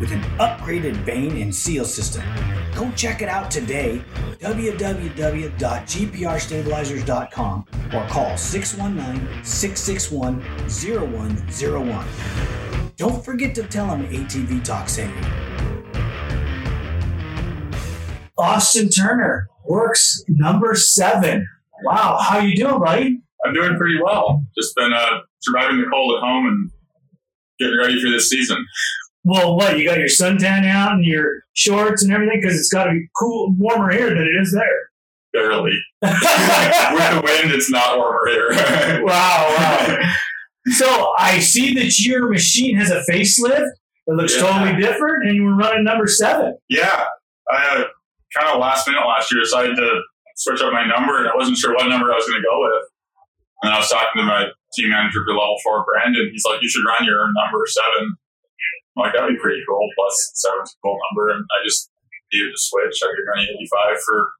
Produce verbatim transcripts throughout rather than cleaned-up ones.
with an upgraded vane and seal system. Go check it out today, w w w dot g p r stabilizers dot com or call six one nine, six six one, zero one zero one. Don't forget to tell them A T V Talk sent you. Austin Turner, Works number seven. Wow, how you doing, buddy? I'm doing pretty well. Just been uh, surviving the cold at home and getting ready for this season. Well, what, you got your suntan out and your shorts and everything? Because it's got to be cool, warmer here than it is there. Barely. With the wind, it's not warmer here. Wow, wow. So I see that your machine has a facelift. It looks yeah. totally different, and you were running number seven. Yeah. I had a kind of last minute last year, so I had to switch up my number, and I wasn't sure what number I was going to go with. And I was talking to my team manager for Level Four, Brandon. He's like, "You should run your number seven." I'm like, that'd be pretty cool. Plus, seven's a cool number, and I just needed to switch. I've been running eighty-five for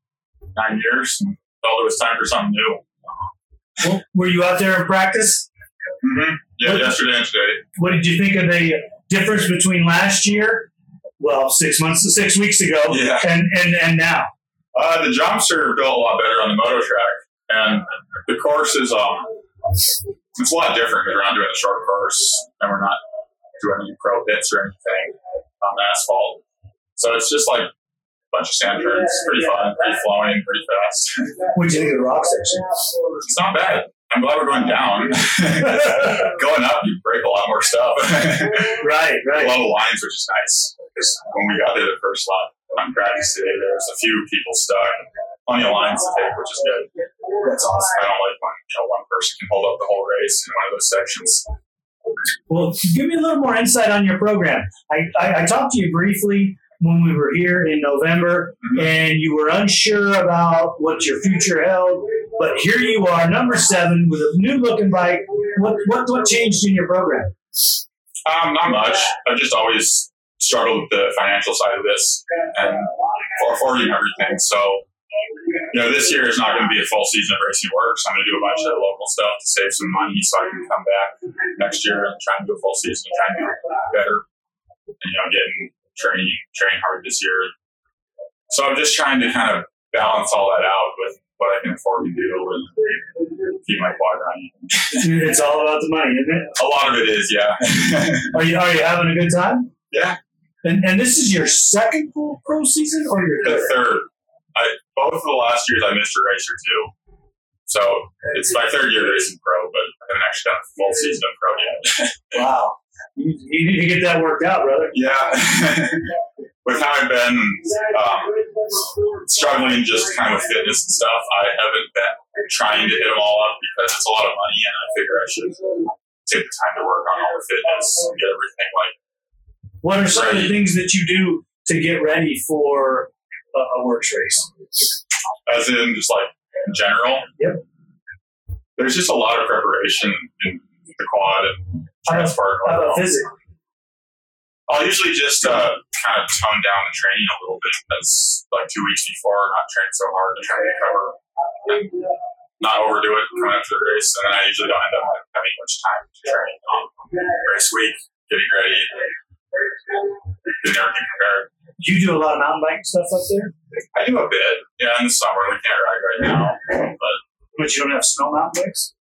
nine years, and felt it was time for something new. Well, were you out there in practice? Mm-hmm. Yeah, what, yesterday and today. What did you think of the difference between last year? Well, six months, six weeks ago, yeah. and, and, and now? Uh, the jumps are built a lot better on the moto track, and the course is um, it's a lot different because we're not doing a short course, and we're not doing any pro hits or anything on the asphalt. So it's just like a bunch of sand turns, pretty yeah. fun, pretty flowing, pretty fast. What do you think of the rock section? It's not bad. I'm glad we're going down. Going up, you break a lot more stuff. Right, right. A lot of lines, which is nice. Because when we got there the first lap on practice today, there was a few people stuck. Plenty of lines to take, which is good. That's awesome. I don't like when you know, one person can hold up the whole race in one of those sections. Well, give me a little more insight on your program. I, I, I talked to you briefly when we were here in November, mm-hmm. and you were unsure about what your future held. But here you are, number seven, with a new-looking bike. What what what changed in your program? Um, not much. I've just always struggled with the financial side of this and affording everything. So, you know, this year is not going to be a full season of Racing Works. I'm going to do a bunch of local stuff to save some money so I can come back next year and try and do a full season and try and do better. And, you know, getting training, training hard this year. So I'm just trying to kind of balance all that out with what I can afford to do and keep my quad running. It's all about the money, isn't it? A lot of it is, yeah. are you Are you having a good time? Yeah. And and this is your second full pro season, or your third? The third. I, both of the last years I missed a race or two, so it's my third year racing pro, but I haven't actually done a full season of pro yet. Wow. You, you need to get that worked out, brother. Yeah. With how I've been um, struggling just kind of with fitness and stuff, I haven't been trying to hit them all up because it's a lot of money, and I figure I should take the time to work on all the fitness and get everything like. What are some ready. Of the things that you do to get ready for a, a works race? As in just like in general? Yep. There's just a lot of preparation in the quad and transport. How about physically? I'll usually just uh, kind of tone down the training a little bit. That's like two weeks before, not train so hard to try to recover. And not overdo it coming up to the race. And then I usually don't end up having much time to train on race week, getting ready, getting everything prepared. Do you do a lot of mountain bike stuff up there? I do a bit. Yeah, in the summer. We can't ride right now. But, but you don't have snow mountain bikes?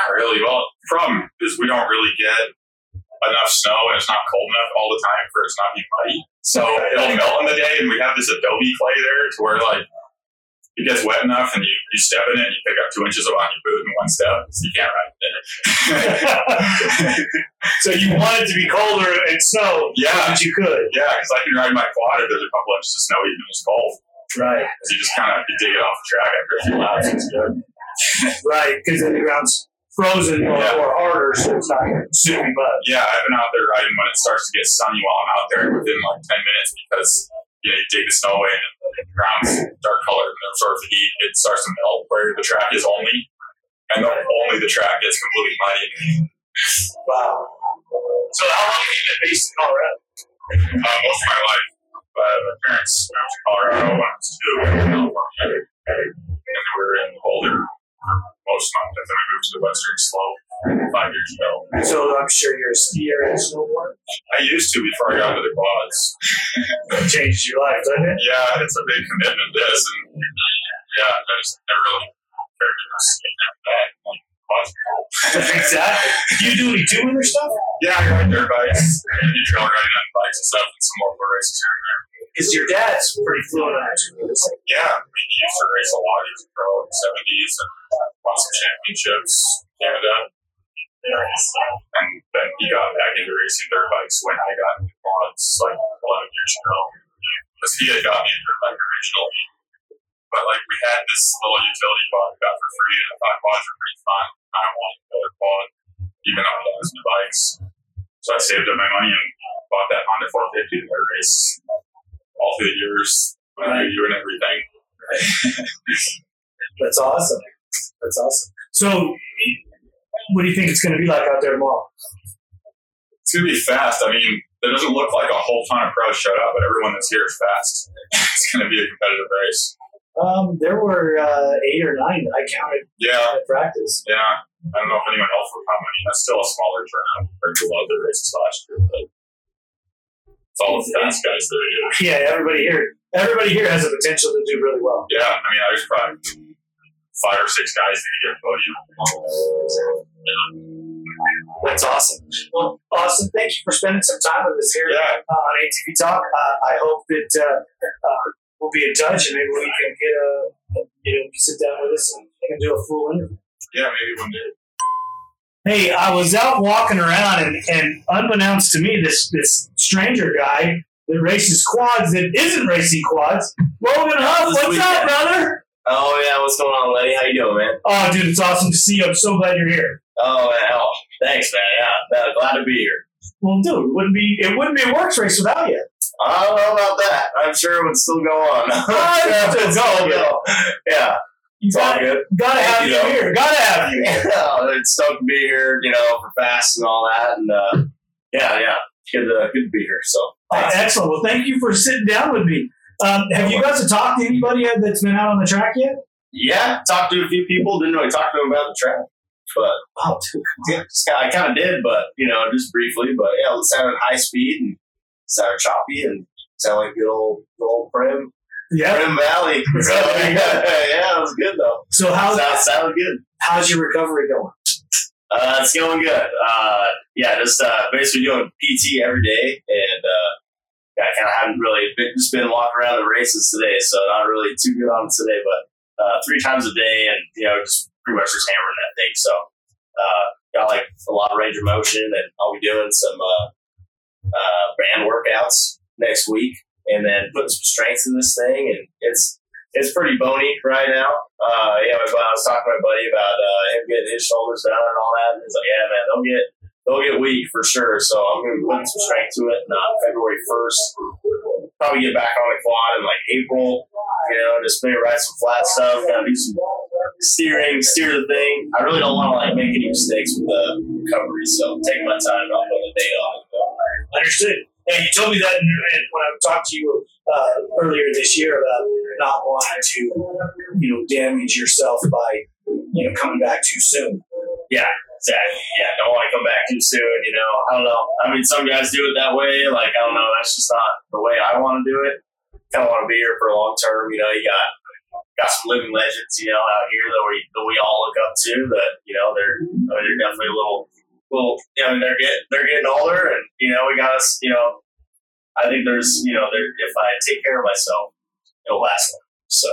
Not really. Well, the problem is we don't really get enough snow and it's not cold enough all the time for it to not be muddy. So it'll melt in the day, and we have this adobe clay there to where, like, it gets wet enough and you, you step in it and you pick up two inches of on your boot in one step, so you can't ride in it. So you want it to be colder and snow. Yeah. But you could. Yeah, because I can ride my quad if there's a couple inches of snow even if it's cold. Right. So you just kind of dig it off the track after a few laps. It's good. Right, because then the ground's frozen or, yeah. or harder, so it's not consuming mud. Yeah, I've been out there riding when it starts to get sunny while I'm out there within like ten minutes because, you know, you dig the snow away and the ground's dark colored and it absorbs the heat. It starts to melt where the track is only, and the, only the track is completely muddy. Wow. So how long have you been based in Colorado? Uh, most of my life. Uh, my parents moved to Colorado when I was two in California, and we were in Boulder. Most months, and then I moved to the Western Slope five years ago. So I'm sure you're a skier and snowboarder? I used to before I got into the quads. It changed your life, doesn't it? Yeah, it's a big commitment, this. And yeah, I just never really cared about skating after that. Like, quads are cool. Exactly. You do any two-wheeler stuff? Yeah, I ride dirt bikes. I do trail riding on bikes and stuff, and some more road races here and there. Because your dad's pretty fluent on two-wheelers. Yeah, I mean, he used to race a lot. He was a pro in the seventies and won some championships in Canada. And then he got back into racing dirt bikes when I got into quads like eleven years ago. Because he had got me a dirt bike originally. But like, we had this little utility quad we got for free, and I thought quads were pretty fun. I wanted another quad, even though I was new bikes. So I saved up my money and bought that Honda four fifty to race all through the years, when I do and everything. That's awesome. That's awesome. So, what do you think it's going to be like out there tomorrow? It's going to be fast. I mean, there doesn't look like a whole ton of pros showed up, but everyone that's here is fast. It's going to be a competitive race. Um, there were uh, eight or nine that I counted yeah. at practice. Yeah. I don't know if anyone else will come. I mean, that's still a smaller turnout compared to a lot of the races last year, but it's all the fast guys that are here. Yeah, everybody here. Everybody here has the potential to do really well. Yeah, I mean, there's probably five or six guys that can get a podium. Yeah. That's awesome. Well, Austin, thank you for spending some time with us here yeah. uh, on A T V Talk. Uh, I hope that uh, uh, we'll be in touch and maybe we can get a, you know, sit down with us and, and do a full interview. Yeah, maybe one day. Hey, I was out walking around, and, and unbeknownst to me, this, this stranger guy that races quads that isn't racing quads, Logan Huff, what's weekend. up, brother? Oh, yeah, what's going on, buddy? How you doing, man? Oh, dude, it's awesome to see you. I'm so glad you're here. Oh, wow. Thanks, man. Yeah, glad to be here. Well, dude, it wouldn't be, it wouldn't be a works race without you. I don't know about that. I'm sure it would still go on. I'm sure it would still go. Yeah. You it's gotta, all good. Gotta have you, you know. here. Gotta have you. Yeah, it's stoked to be here, you know, for fast and all that. And uh, yeah, yeah, good, uh, good to be here. So uh, excellent. Well, thank you for sitting down with me. Um, have you guys talked to anybody that's been out on the track yet? Yeah, talked to a few people. Didn't really talk to them about the track, but oh, yeah, just kinda, I kind of did, but you know, just briefly. But yeah, it sounded high speed and sounded choppy and sounded like good old, good old Prim. Yeah, Prim Valley. So, yeah, yeah, it was good though. So how's that? Sounded good. How's your recovery going? Uh, it's going good. Uh, yeah, just uh, basically doing P T every day, and uh, yeah, I kind of haven't really been, just been walking around the races today, so not really too good on today. But uh, three times a day, and you know, just pretty much just hammering that thing. So uh, got like a lot of range of motion, and I'll be doing some uh, uh, band workouts next week. And then putting some strength in this thing, and it's it's pretty bony right now. Uh, yeah, my, I was talking to my buddy about uh, him getting his shoulders down and all that, and he's like, "Yeah, man, they'll get they'll get weak for sure." So I'm going to be putting some strength to it. And uh, February first, probably get back on the quad in like April. You know, just maybe ride some flat stuff, kind of do some steering, steer the thing. I really don't want to like make any mistakes with the recovery, so take my time. I'll put the day off. Understood. And you told me that when I talked to you uh, earlier this year about not wanting to, you know, damage yourself by you know, coming back too soon. Yeah, exactly. Yeah, don't want to come back too soon, you know. I don't know. I mean, some guys do it that way. Like, I don't know. That's just not the way I want to do it. Kind of want to be here for a long term. You know, you got got some living legends, you know, out here that we that we all look up to. That, you know, they're I mean, they're definitely a little, little. I mean, they're get they're getting older, and you know, we got us. You know, I think there's, you know, there, if I take care of myself, it'll last long. So,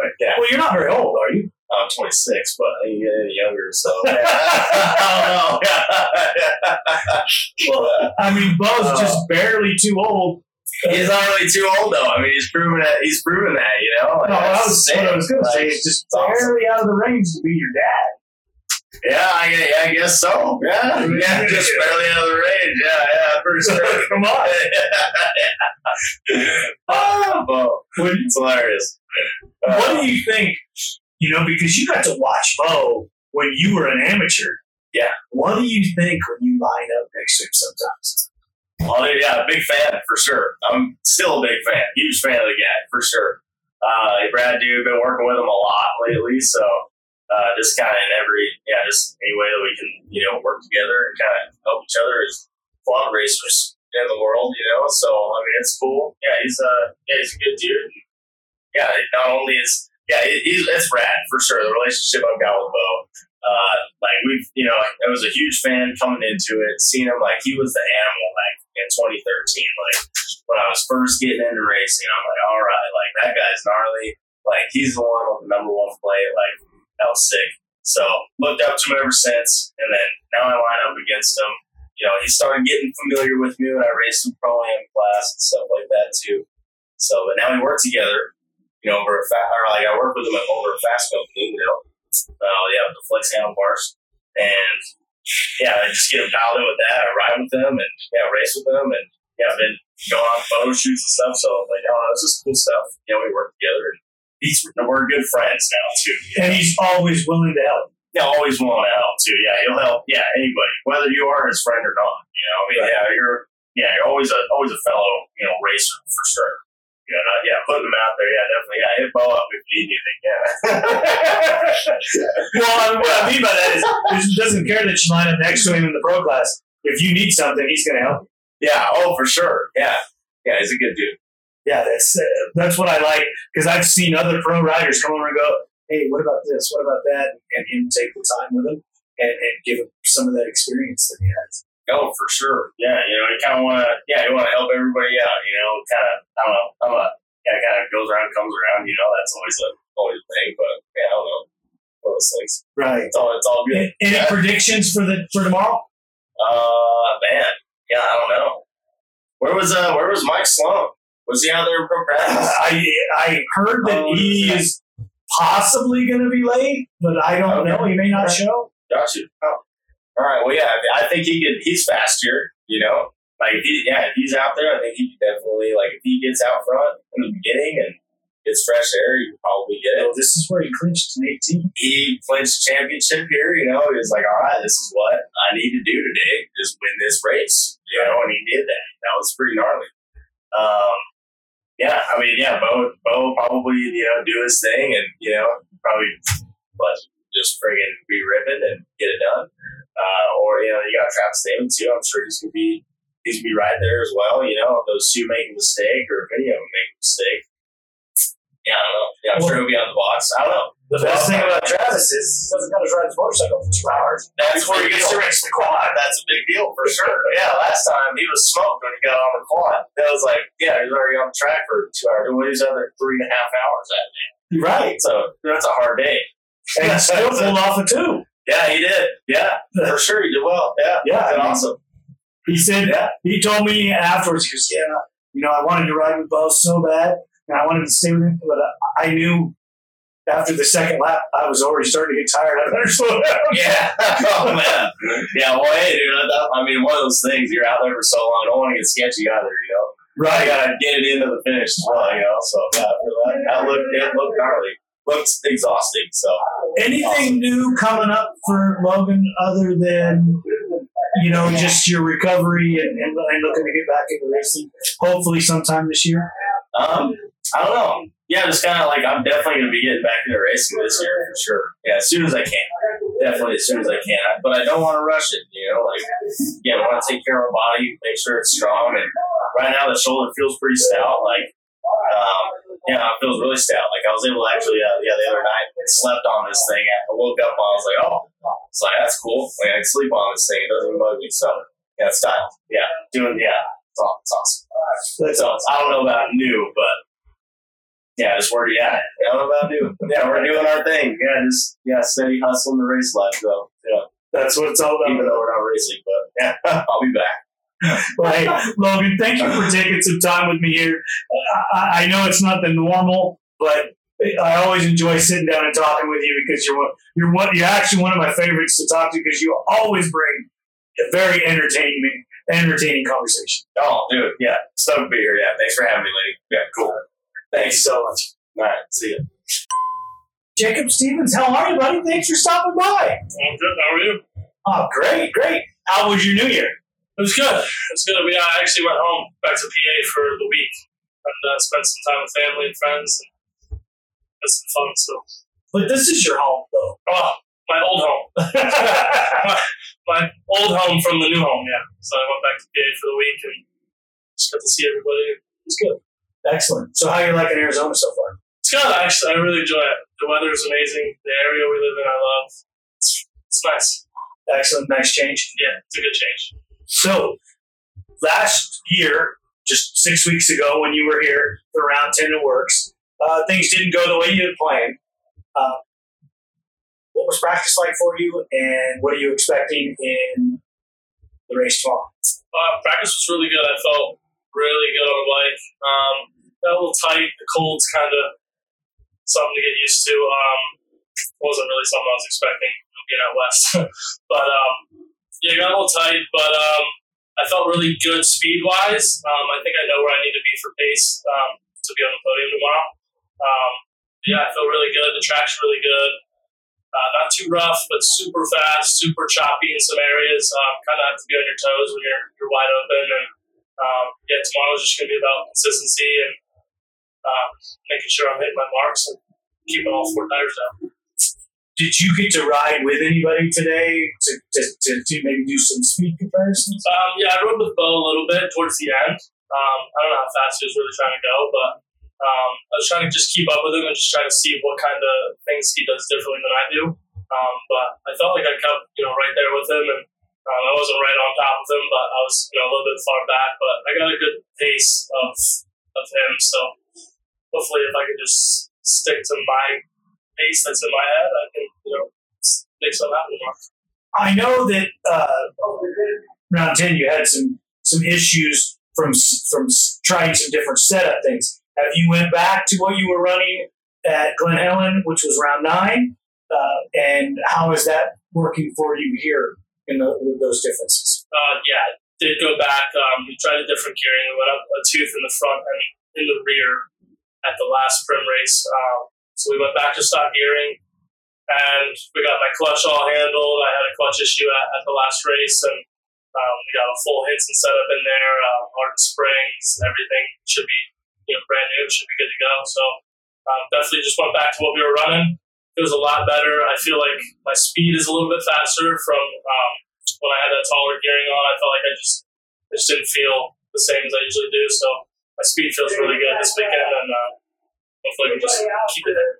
right there. Well, you're not very old, are you? I'm twenty-six, but I'm getting younger, so yeah. I don't know. Well, I mean, Bo's uh, just barely too old. He's not really too old, though. I mean, he's proven that. He's proven that, you know. Like, no, I was saying, I was going to say, it's just barely out of the range to be your dad. Yeah, I, I guess so. Yeah, yeah, just barely out of the range. Yeah, yeah, pretty sure. Come on. Oh, Bo, it's hilarious. Uh, what do you think? You know, because you got to watch Bo when you were an amateur. Yeah. What do you think when you line up next to him sometimes? Well, yeah, big fan for sure. I'm still a big fan, huge fan of the guy for sure. Uh, Brad, dude, been working with him a lot lately, so uh, just kind of in every, yeah, just any way that we can, you know, work together and kind of help each other as quad racers in the world, you know. So I mean, it's cool. Yeah, he's a uh, yeah, he's a good dude. Yeah, not only is yeah, it, it's rad for sure. The relationship I've got with Bo. Uh, like we've, you know, I was a huge fan coming into it, seeing him like he was the animal like in twenty thirteen. Like when I was first getting into racing, I'm like, all right, like that guy's gnarly. Like he's the one with the number one play. Like that was sick. So looked up to him ever since. And then now I line up against him. You know, he started getting familiar with me when I raced in pro-am class and stuff like that too. So, but now we work together. You know, over a fast, or like I work with him at over a fast company, you know, uh, yeah, with the flex handlebars, and yeah, I just get him dialed in with that. I ride with them, and yeah, race with them, and yeah, I've been going on photo shoots and stuff. So like, oh, this is cool stuff. You know, we work together, and he's we're good friends now too. And know? He's always willing to help. Yeah, always willing to help too. Yeah, he'll help. Yeah, anybody, whether you are his friend or not. You know, I mean, right. yeah, you're yeah, you're always a always a fellow, you know, racer for sure. You know, yeah, putting them out there, yeah, definitely. Yeah, hit Bo up if you need anything, yeah. Well, I mean, what I mean by that is he doesn't care that you line up next to him in the pro class. If you need something, he's going to help you. Yeah, oh, for sure, yeah. Yeah, he's a good dude. Yeah, that's uh, that's what I like, because I've seen other pro riders come over and go, hey, what about this, what about that, and him take the time with him and, and give him some of that experience that he has. Oh, for sure. Yeah, you know, you kind of want to, yeah, you want to help everybody out, you know, kind of, I don't know, I'm a, yeah, kind of goes around, comes around, you know, that's always a, always a thing, but yeah, I don't know, one of those things. Right. It's all, it's all good. Any yeah. predictions for the, for tomorrow? Uh, man, yeah, I don't know. Where was, uh, where was Mike Sloan? Was he out there in pro practice? Uh, I, I heard that um, he is possibly going to be late, but I don't okay. know. He may not right. show. Gotcha. Oh. All right. Well, yeah, I think he could. He's faster, you know. Like, if he, yeah, if he's out there, I think he could definitely. Like, if he gets out front in the beginning and gets fresh air, he could probably get it. This is where he clinched in eighteen. He clinched championship here. You know, he was like, "All right, this is what I need to do today. Just win this race." You know, and he did that. That was pretty gnarly. Um, yeah, I mean, yeah, Bo, Bo probably, you know, do his thing and, you know, probably, but just friggin' be ripping and get it done. Uh, or, you know, you got Travis Davis too. I'm sure he's going to be, he's going to be right there as well. You know, if those two make a mistake or if any of them make a mistake, yeah, I don't know. Yeah, I'm well, sure he'll be on the box. I don't know. The best thing about Travis is he doesn't have to ride his motorcycle for two hours. That's where he gets to race the quad. That's a big deal for sure. Yeah, last time he was smoked when he got on the quad. That was like, yeah, he was already on the track for two hours. He was out there three and a half hours that day. Right. So that's a hard day. And he still pulled off a two. Yeah, he did. Yeah, for sure he did well. Yeah, yeah, I mean, awesome. He said, yeah. He told me afterwards, he goes, yeah, you know, I wanted to ride with Bo so bad, and I wanted to stay with him, but I knew after the second lap, I was already starting to get tired. I better slow down. Yeah, oh man. Yeah, well, hey, dude, I, thought, I mean, one of those things, you're out there for so long, I don't want to get sketchy either, you know? Right. You got to get it into the finish as well, you know? So, yeah, that looked, it looked gnarly. Looks exhausting. So, anything awesome. New coming up for Logan other than, you know, just your recovery and, and, and looking to get back into racing? Hopefully, sometime this year. Um, I don't know. Yeah, just kind of like, I'm definitely going to be getting back into racing this year for sure. Yeah, as soon as I can. Definitely as soon as I can. But I don't want to rush it, you know? Like, yeah, I want to take care of my body, make sure it's strong. And right now, the shoulder feels pretty stout. Like, um, yeah, it feels really stout. Like, I was able to actually, uh, yeah, the other night, slept on this thing. I woke up and I was like, oh, it's like, that's cool. Like, I can sleep on this thing. It doesn't even bug me. So, yeah, it's style. Yeah, doing, yeah, it's awesome. It's awesome. It's awesome. I don't know about new, but. Yeah, just where you're at. I don't know about you. Yeah, we're doing our thing. Yeah, just yeah, steady hustling the race life, though. Yeah, that's what it's all about. Even though we're not racing, but yeah, I'll be back. Well, hey, Logan, thank you for taking some time with me here. I, I know it's not the normal, but I always enjoy sitting down and talking with you because you're one, you're one, you're actually one of my favorites to talk to because you always bring a very entertaining, entertaining conversation. Oh, dude, yeah, stoked to be here. Yeah, thanks for having me, lady. Yeah, cool. Thanks so much. All right, see you. Jacob Stevens, how are you, buddy? Thanks for stopping by. I'm good. How are you? Oh, great, great. How was your New Year? It was good. It's good. We I actually went home back to P A for the week and uh, spent some time with family and friends and had some fun. So, but this is your home, though. Oh, my old home. my, my old home from the new home. Yeah. So I went back to P A for the week and just got to see everybody. It was good. Excellent. So how are you liking Arizona so far? It's good, actually. I really enjoy it. The weather is amazing. The area we live in, I love. It's, it's nice. Excellent. Nice change. Yeah, it's a good change. So last year, just six weeks ago when you were here for round ten of works, uh, things didn't go the way you had planned. Uh, what was practice like for you, and what are you expecting in the race tomorrow? Uh, practice was really good. I felt really good on the bike. Um, got a little tight. The cold's kind of something to get used to. Um, wasn't really something I was expecting being out west. but um, yeah, got a little tight. But um, I felt really good speed wise. Um, I think I know where I need to be for pace um, to be on the podium tomorrow. Um, yeah, I feel really good. The track's really good. Uh, not too rough, but super fast, super choppy in some areas. Um, kind of have to be on your toes when you're you're wide open and. Um, yeah, tomorrow's just going to be about consistency and uh, making sure I'm hitting my marks and keeping all four tires down. Did you get to ride with anybody today to, to, to, to maybe do some speed comparisons? Um, yeah, I rode with Bo a little bit towards the end. Um, I don't know how fast he was really trying to go, but um, I was trying to just keep up with him and just try to see what kind of things he does differently than I do. Um, but I felt like I kept, you know, right there with him and Um, I wasn't right on top of him, but I was you know, a little bit far back. But I got a good pace of of him, so hopefully, if I can just stick to my pace that's in my head, I can you know make something happen tomorrow. I know that uh, round ten, you had some, some issues from from trying some different setup things. Have you went back to what you were running at Glen Helen, which was round nine, uh, and how is that working for you here? In the, with those differences? Uh, yeah, I did go back. Um, we tried a different gearing. We went up a tooth in the front and in the rear at the last Prim race. Um, so we went back to stock gearing, and we got my clutch all handled. I had a clutch issue at, at the last race, and um, we got a full Hinson setup in there, uh, Arden Springs, everything should be you know brand new, should be good to go. So um, definitely just went back to what we were running. It was a lot better. I feel like my speed is a little bit faster from um, when I had that taller gearing on. I felt like I just I just didn't feel the same as I usually do. So my speed feels really good this weekend, and uh, hopefully we just keep it there.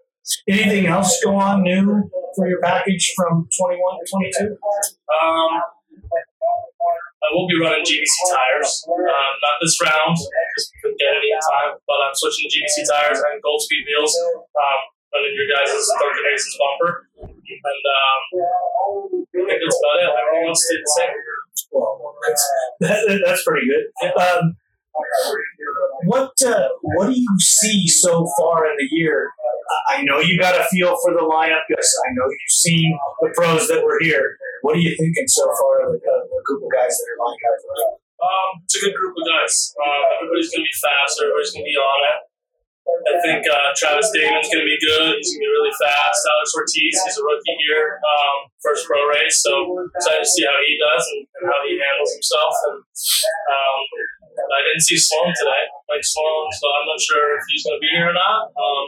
Anything else go on new for your package from twenty-one to twenty-two? Um, I will be running G B C tires. Um, not this round, because we couldn't get any in time, but I'm switching to G B C tires and Gold Speed wheels. Um, running your guys' Duncan Hayes' bumper. And um, I think that's about it. Everything else stayed the same. Well, that's, that, that's pretty good. Um, what uh, what do you see so far in the year? I know you got a feel for the lineup. Yes, I know you've seen the pros that were here. What are you thinking so far of the, uh, the group of guys that are lined up for that? Um, it's a good group of guys. Um, everybody's going to be fast. Everybody's going to be on it. I think uh, Travis Damon's going to be good. He's going to be really fast. Alex Ortiz, he's a rookie here, um, first pro race. So excited to see how he does and, and how he handles himself. And um, I didn't see Sloan today, Mike Sloan, so I'm not sure if he's going to be here or not. Um,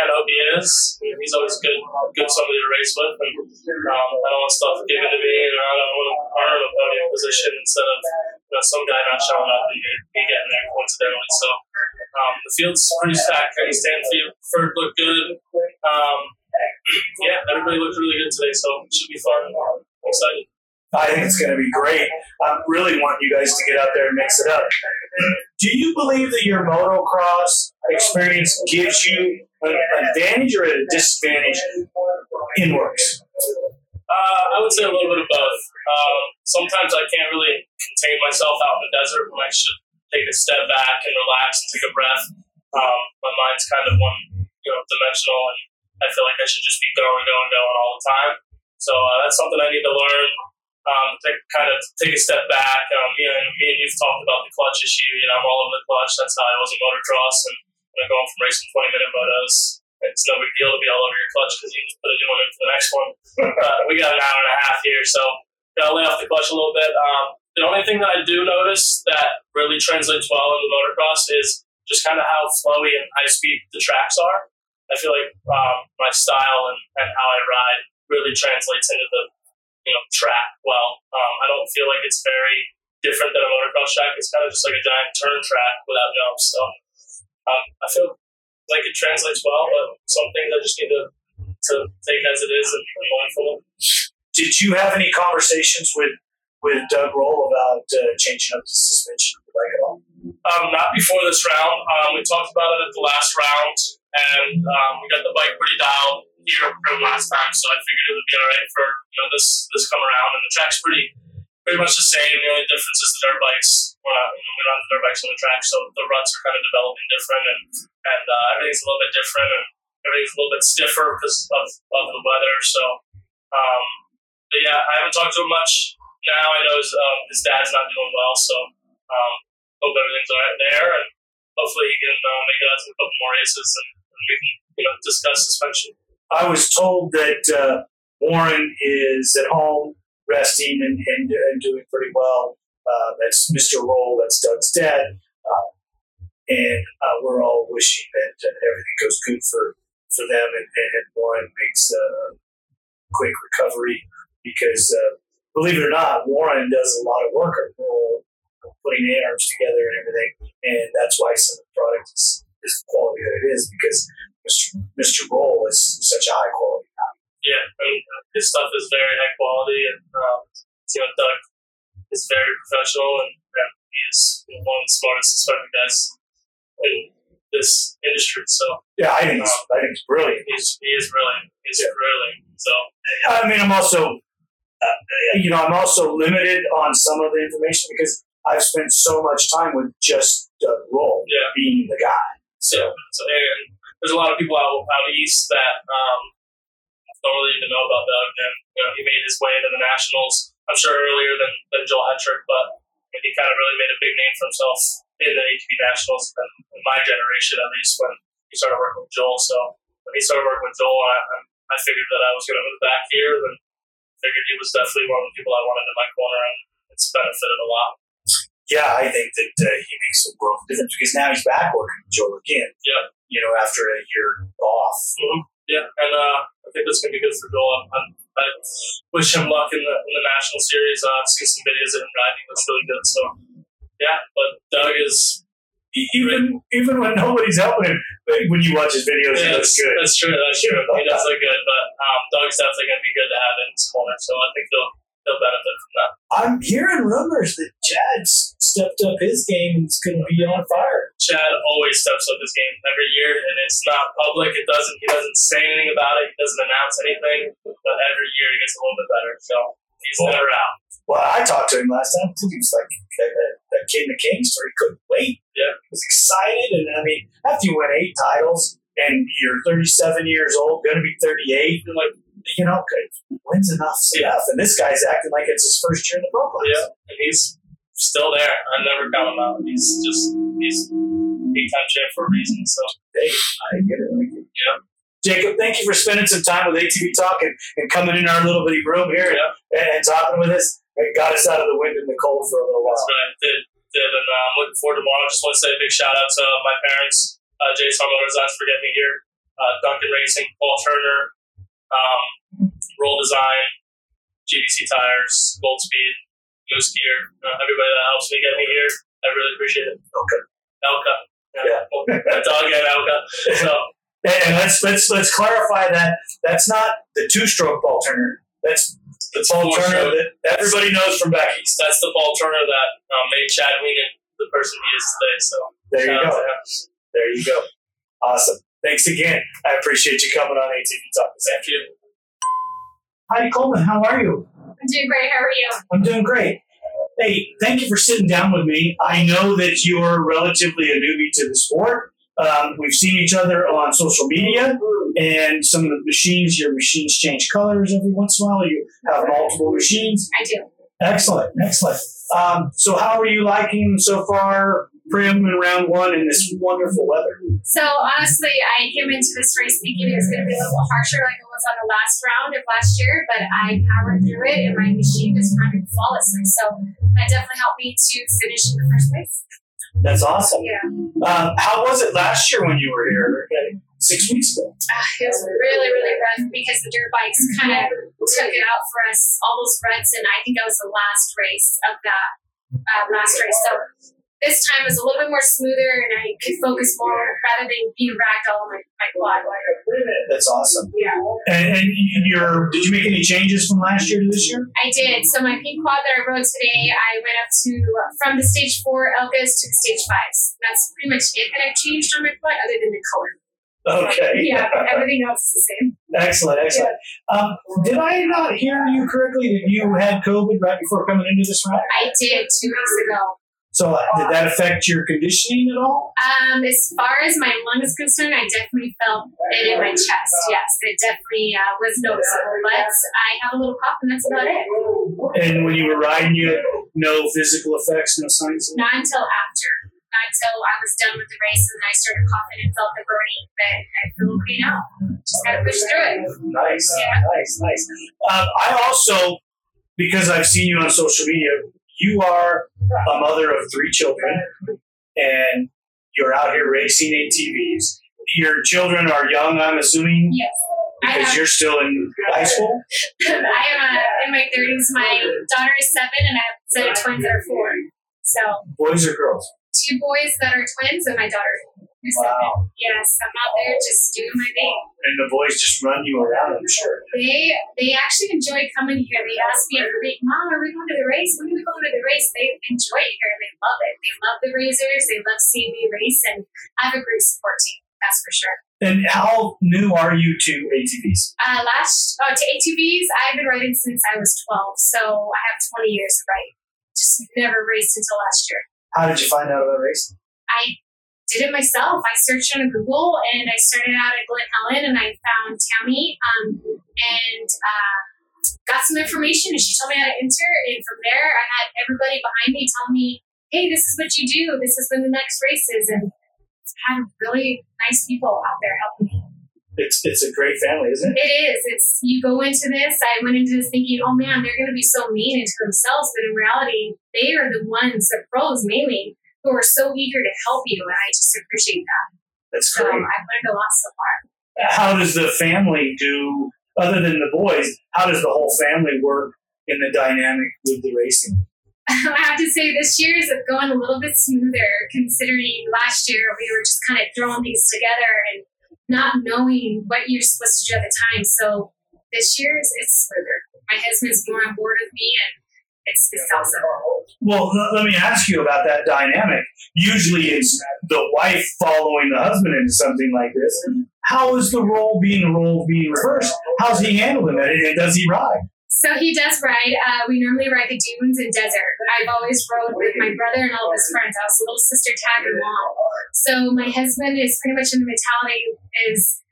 kind of hope he is. I mean, he's always good, good somebody to race with. And um, I don't want stuff given to me, and I don't want to earn a podium position instead of you know, some guy not showing up and me getting there coincidentally. So. Um, the field's pretty stacked. Kenny Sanford looked good. Um, yeah, everybody looked really good today, so it should be fun. I'm excited. I think it's going to be great. I really want you guys to get out there and mix it up. Do you believe that your motocross experience gives you an advantage or a disadvantage in works? Uh, I would say a little bit of both. Um, sometimes I can't really contain myself out in the desert when I should. Take a step back and relax and take a breath. Um, my mind's kind of one, you know, dimensional, and I feel like I should just be going, going, going all the time. So uh, that's something I need to learn. Um, take, kind of take a step back. Um, you know, me and you've talked about the clutch issue. You know, I'm all over the clutch. That's how I was in motocross, and you know, going from racing twenty minute motos, it's no big deal to be all over your clutch because you can put a new one in for the next one. Uh, we got an hour and a half here, so gotta lay off the clutch a little bit. Um, The only thing that I do notice that really translates well into motocross is just kind of how flowy and high-speed the tracks are. I feel like um, my style and, and how I ride really translates into the you know track well. Um, I don't feel like it's very different than a motocross track. It's kind of just like a giant turn track without jumps. So um, I feel like it translates well, but some things I just need to, to take as it is and be mindful of. Did you have any conversations with with Doug Roll about uh, changing up the suspension of the bike at all? Um, not before this round. Um, we talked about it at the last round, and um, we got the bike pretty dialed here from last time, so I figured it would be all right for you know this this come around. And the track's pretty pretty much the same. The only difference is the dirt bikes. We're not, we're not the dirt bikes on the track, so the ruts are kind of developing different, and, and uh, everything's a little bit different, and everything's a little bit stiffer because of, of the weather. So, um, but yeah, I haven't talked to him much. Now I know his, um, his dad's not doing well, so um, hope everything's all right there, and hopefully he can uh, make it out to a couple more races, and, and we can you know discuss suspension. I was told that uh, Warren is at home resting and, and, and doing pretty well. Uh, that's Mister Roll, that's Doug's dad, uh, and uh, we're all wishing that everything goes good for, for them, and, and Warren makes a quick recovery because. Uh, Believe it or not, Warren does a lot of work on putting the arms together and everything, and that's why some of the product is, is the quality that it is, because Mister Mister Roll is such a high quality guy. Yeah, I mean, his stuff is very high quality, and um, you know, Doug is very professional, and yeah, he is one of the smartest suspended guys in this industry. So yeah, I think um, I think he's brilliant. He's, he is brilliant. He's yeah. brilliant. So I mean, I'm also. Uh, you know, I'm also limited on some of the information because I've spent so much time with just Doug Roll yeah. being the guy. So, yeah. so and there's a lot of people out, out east that um, don't really even know about Doug. And you know, he made his way into the Nationals, I'm sure earlier than, than Joel Hettrick, but he kind of really made a big name for himself in the A T V Nationals, and in my generation at least, when he started working with Joel. So when he started working with Joel, I, I figured that I was going to move back here, then figured he was definitely one of the people I wanted in my corner, and it's benefited a lot. Yeah, I think that uh, he makes a world of difference because now he's back working with Joel again. Yeah, you know, after a year off. Mm-hmm. Yeah, and uh, I think that's going to be good for Joel. I, I wish him luck in the, in the national series. Uh, I've seen some videos of him riding; that's really good. So, yeah, but Doug is even great. Even when nobody's helping him. When you watch his videos, yeah, he looks good. That's true. That's true. He does look good, but um, Doug's definitely going to be good to have in his corner. So I think he'll he'll benefit from that. I'm hearing rumors that Chad stepped up his game and is going to be on fire. Chad always steps up his game every year, and it's not public. It doesn't. He doesn't say anything about it. He doesn't announce anything. But every year he gets a little bit better. So he's well, never out. Well, I talked to him last time. He was like that, that, that Kid in the King story. Couldn't wait. Yeah. He was excited, and I mean, after you win eight titles, and you're thirty-seven years old, going to be thirty-eight, you're like, you know, when's enough stuff? Yeah. And this guy's acting like it's his first year in the pro class. Yeah, and he's still there. I'm never coming out. He's just, he's big time champ for a reason. So, hey, I get it. I get it. Yeah. Jacob, thank you for spending some time with A T V Talk and, and coming in our little bitty room here yeah. and, and talking with us. It got us out of the wind and the cold for a little while. That's right. Did, did. And uh, I'm looking forward to tomorrow. I just want to say a big shout out to my parents, uh, Jason Motors, Eyes Forget Me Here, uh, Duncan Racing, Paul Turner, um, Roll Design, G B C Tires, Gold Speed, Moose Gear, uh, everybody that helps me get me here. I really appreciate it. Okay. Elka. Yeah. yeah. Dog and Elka. So. And let's let's let's clarify that that's not the two-stroke ball turner. That's the ball turner that everybody knows from back east. That's the ball turner that um, made Chad Wingen the person he is today. So there you go. There you go. Awesome. Thanks again. I appreciate you coming on A T V Talk this afternoon. Heidi Coleman, how are you? I'm doing great. How are you? I'm doing great. Hey, thank you for sitting down with me. I know that you're relatively a newbie to the sport. Um, we've seen each other on social media, and some of the machines, your machines change colors every once in a while. You have multiple machines. I do. Excellent, excellent. Um, so how are you liking so far, Prim, in round one in this wonderful weather? So honestly, I came into this race thinking it was going to be a little harsher like it was on the last round of last year, but I powered through it, and my machine is running flawlessly. So that definitely helped me to finish in the first place. That's awesome. Yeah. Um, how was it last year when you were here? Okay. Six weeks ago. Uh, it was really, really rough because the dirt bikes kind of took it out for us, all those ruts, and I think that was the last race of that uh, last race. So this time was a little bit more smoother, and I could focus more rather than being racked all my, my quad. That's awesome. Yeah. And, and your did you make any changes from last year to this year? I did. So my pink quad that I rode today, I went up to from the stage four Elkas to the stage fives. That's pretty much it that I changed on my quad, other than the color. Okay. Yeah, everything else is the same. Excellent, excellent. Yeah. Um, did I not hear you correctly that you had COVID right before coming into this round? I did two weeks ago. So did that affect your conditioning at all? Um, as far as my lung is concerned, I definitely felt it in my chest, yes. It definitely uh, was noticeable, but I have a little cough and that's about it. And when you were riding, you had no physical effects, no signs? Not until after. Not until I was done with the race and I started coughing and felt the burning, but I feel okay now. Just got to push through it. Nice, yeah. nice, nice. Um, I also, because I've seen you on social media, you are a mother of three children, and you're out here racing A T Vs. Your children are young, I'm assuming? Yes. Because have, you're still in high school? I am uh, in my thirties. My daughter is seven, and I have a set of twins that are four. So boys or girls? Two boys that are twins, and my daughter is seven. Wow. Yes, I'm out there just doing my thing. And the boys just run you around, I'm sure. They they actually enjoy coming here. They ask me every week, Mom, are we going to the race? When are we going to the race? They enjoy it here. They love it. They love the racers. They love seeing me race. And I have a great support team, that's for sure. And how new are you to A T Vs? Uh, last uh, to A T Vs, I've been riding since I was twelve. So I have twenty years of riding. Just never raced until last year. How did you find out about racing? I did it myself. I searched on Google, and I started out at Glen Helen, and I found Tammy um, and uh, got some information, and she told me how to enter, and from there, I had everybody behind me tell me, hey, this is what you do, this is when the next race is, and I had really nice people out there helping me. It's it's a great family, isn't it? It is. It's you go into this, I went into this thinking, oh man, they're going to be so mean to themselves, but in reality, they are the ones, the pros mainly, who are so eager to help you, and I just appreciate that. That's great. So I've learned a lot so far. How does the family do, other than the boys, how does the whole family work in the dynamic with the racing? I have to say this year is going a little bit smoother, considering last year we were just kind of throwing things together and not knowing what you're supposed to do at the time. So this year, it's, it's smoother. My husband's more on board with me, and it's, it's awesome. Well, let me ask you about that dynamic. Usually it's the wife following the husband into something like this. How is the role being role being reversed? How's he handling it, and does he ride? So he does ride. Uh, we normally ride the dunes and desert. I've always rode with my brother and all of his friends. I was a little sister tagging along. So my husband is pretty much in the mentality is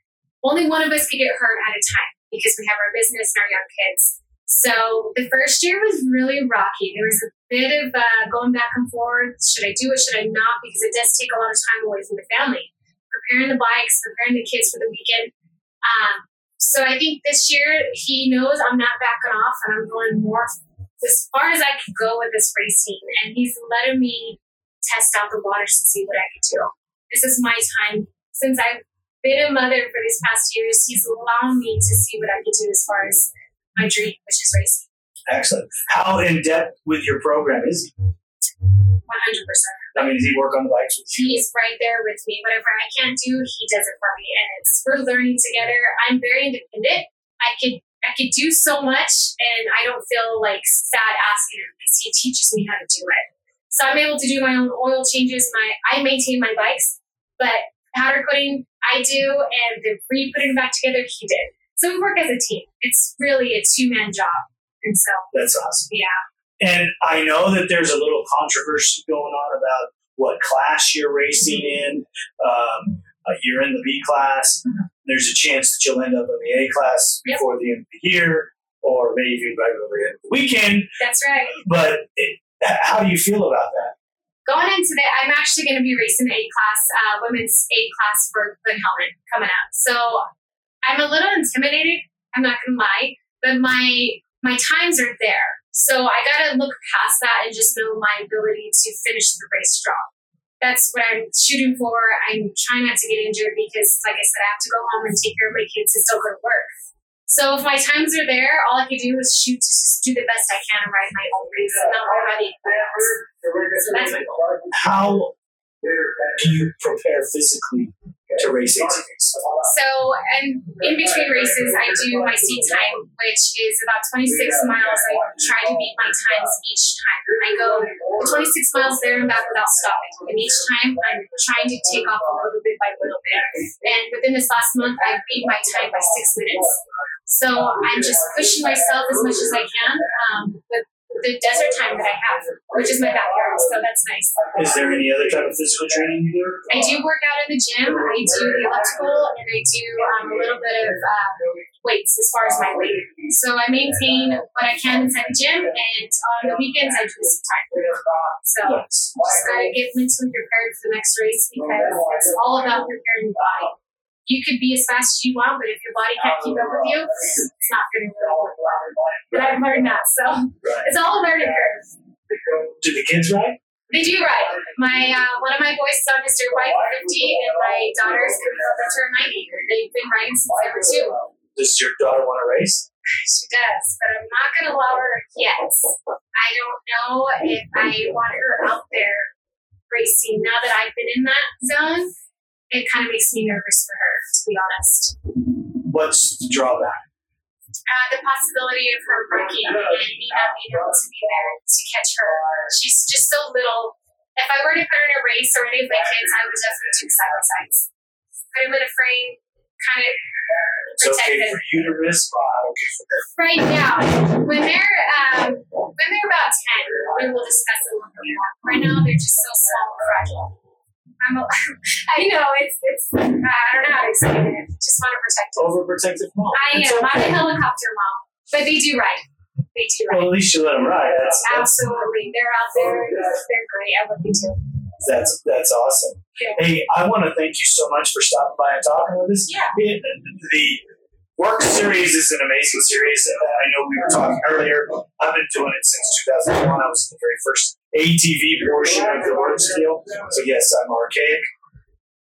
only one of us could get hurt at a time because we have our business and our young kids. So the first year was really rocky. There was a bit of uh, going back and forth. Should I do it? Should I not? Because it does take a lot of time away from the family. Preparing the bikes, preparing the kids for the weekend. Um, so I think this year he knows I'm not backing off and I'm going more as far as I can go with this racing. And he's letting me test out the waters to see what I could do. This is my time. Since I've been a mother for these past years, he's allowed me to see what I could do as far as my dream, which is racing. Excellent. How in depth with your program is he? one hundred percent. I mean, does he work on the bikes with you? He's right there with me. Whatever I can't do, he does it for me. And it's, we're learning together. I'm very independent. I could I could do so much, and I don't feel like sad asking him because he teaches me how to do it. So I'm able to do my own oil changes. My I maintain my bikes, but powder coating I do, and the re-putting back together, he did. So we work as a team. It's really a two-man job. And so that's awesome. Yeah. And I know that there's a little controversy going on about what class you're racing in. Um, you're in the B class. Mm-hmm. There's a chance that you'll end up in the A class before yep. the end of the year, or maybe even by the end of the weekend. That's right. But it, how do you feel about that? Going into that, I'm actually going to be racing the A class, uh, women's A class for Glen Helen coming up. So I'm a little intimidated. I'm not going to lie, but my my times are there. So I got to look past that and just know my ability to finish the race strong. That's what I'm shooting for. I'm trying not to get injured because, like I said, I have to go home and take care of my kids and still go to work. So if my times are there, all I can do is shoot to just do the best I can and ride my own race. Yeah. Not already. So that's my goal. How do you prepare physically to race? So, and in between races, I do my seat time, which is about twenty-six miles. I try to beat my times each time. I go twenty-six miles there and back without stopping. And each time, I'm trying to take off a little bit by a little bit. And within this last month, I beat my time by six minutes. So I'm just pushing myself as much as I can um, with the desert time that I have, which is my backyard, so that's nice. Is there any other type of physical training you do? I do work out in the gym. I do the elliptical, and I do um, a little bit of uh, weights as far as my weight. So I maintain what I can inside the gym, and on the weekends I do some time. So just gotta get mentally prepared for the next race because it's all about preparing the body. You could be as fast as you want, but if your body can't keep up with you, it's not going to work. But I've learned that, so it's all a learning curve. Do the kids ride? They do ride. My uh, one of my boys is on his dirt bike at fifty, and my daughter's going to turn ninety. They've been riding since they were two. Does your daughter want to race? She does, but I'm not going to allow her yet. I don't know if I want her out there racing now that I've been in that zone. It kind of makes me nervous for her, to be honest. What's the drawback? Uh, the possibility of her breaking and me not being able to be there to catch her. She's just so little. If I were to put her in a race or any of my kids, I would definitely do side by sides. Put him in a frame, kind of protect them. It's okay for you to risk, but I don't care for them. Right now, when they're, um, when they're about ten, we will discuss it a little bit more. Right now, they're just so small and fragile. I'm a, I know, it's, it's uh, I don't know how to explain it. Just want to protect them. Overprotective mom. I am. Okay. I'm a helicopter mom. But they do ride. They do ride. Well, at least you let them ride. That's, Absolutely. That's, they're out there. Yeah. They're great. I love you too. That's, that's awesome. Yeah. Hey, I want to thank you so much for stopping by and talking with us. Yeah. It, the Work series is an amazing series. I know we were talking earlier. I've been doing it since two thousand one. I was in the very first A T V portion of the Work deal. So, yes, I'm archaic.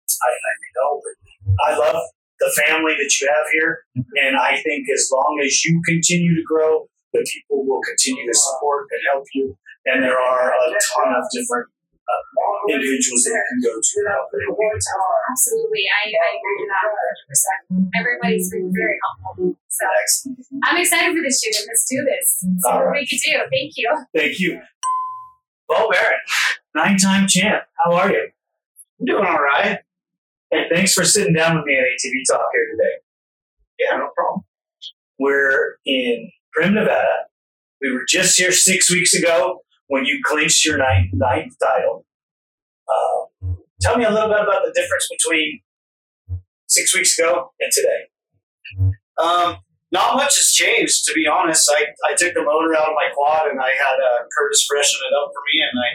I, I know, but I love the family that you have here. And I think as long as you continue to grow, the people will continue to support and help you. And there are a ton of different uh, individuals that you can go to help. Absolutely. I, I agree with that one hundred percent. Everybody's been very helpful. So excellent. I'm excited for this year. Let's do this. Let's see what right. we can do. Thank you. Thank you. Bo Barron, nine-time champ. How are you? I'm doing all right. Hey, thanks for sitting down with me at A T V Talk here today. Yeah, no problem. We're in Prim, Nevada. We were just here six weeks ago when you clinched your ninth, ninth title. Uh, tell me a little bit about the difference between six weeks ago and today. Um, Not much has changed, to be honest. I, I took the motor out of my quad, and I had uh, Curtis freshen it up for me, and I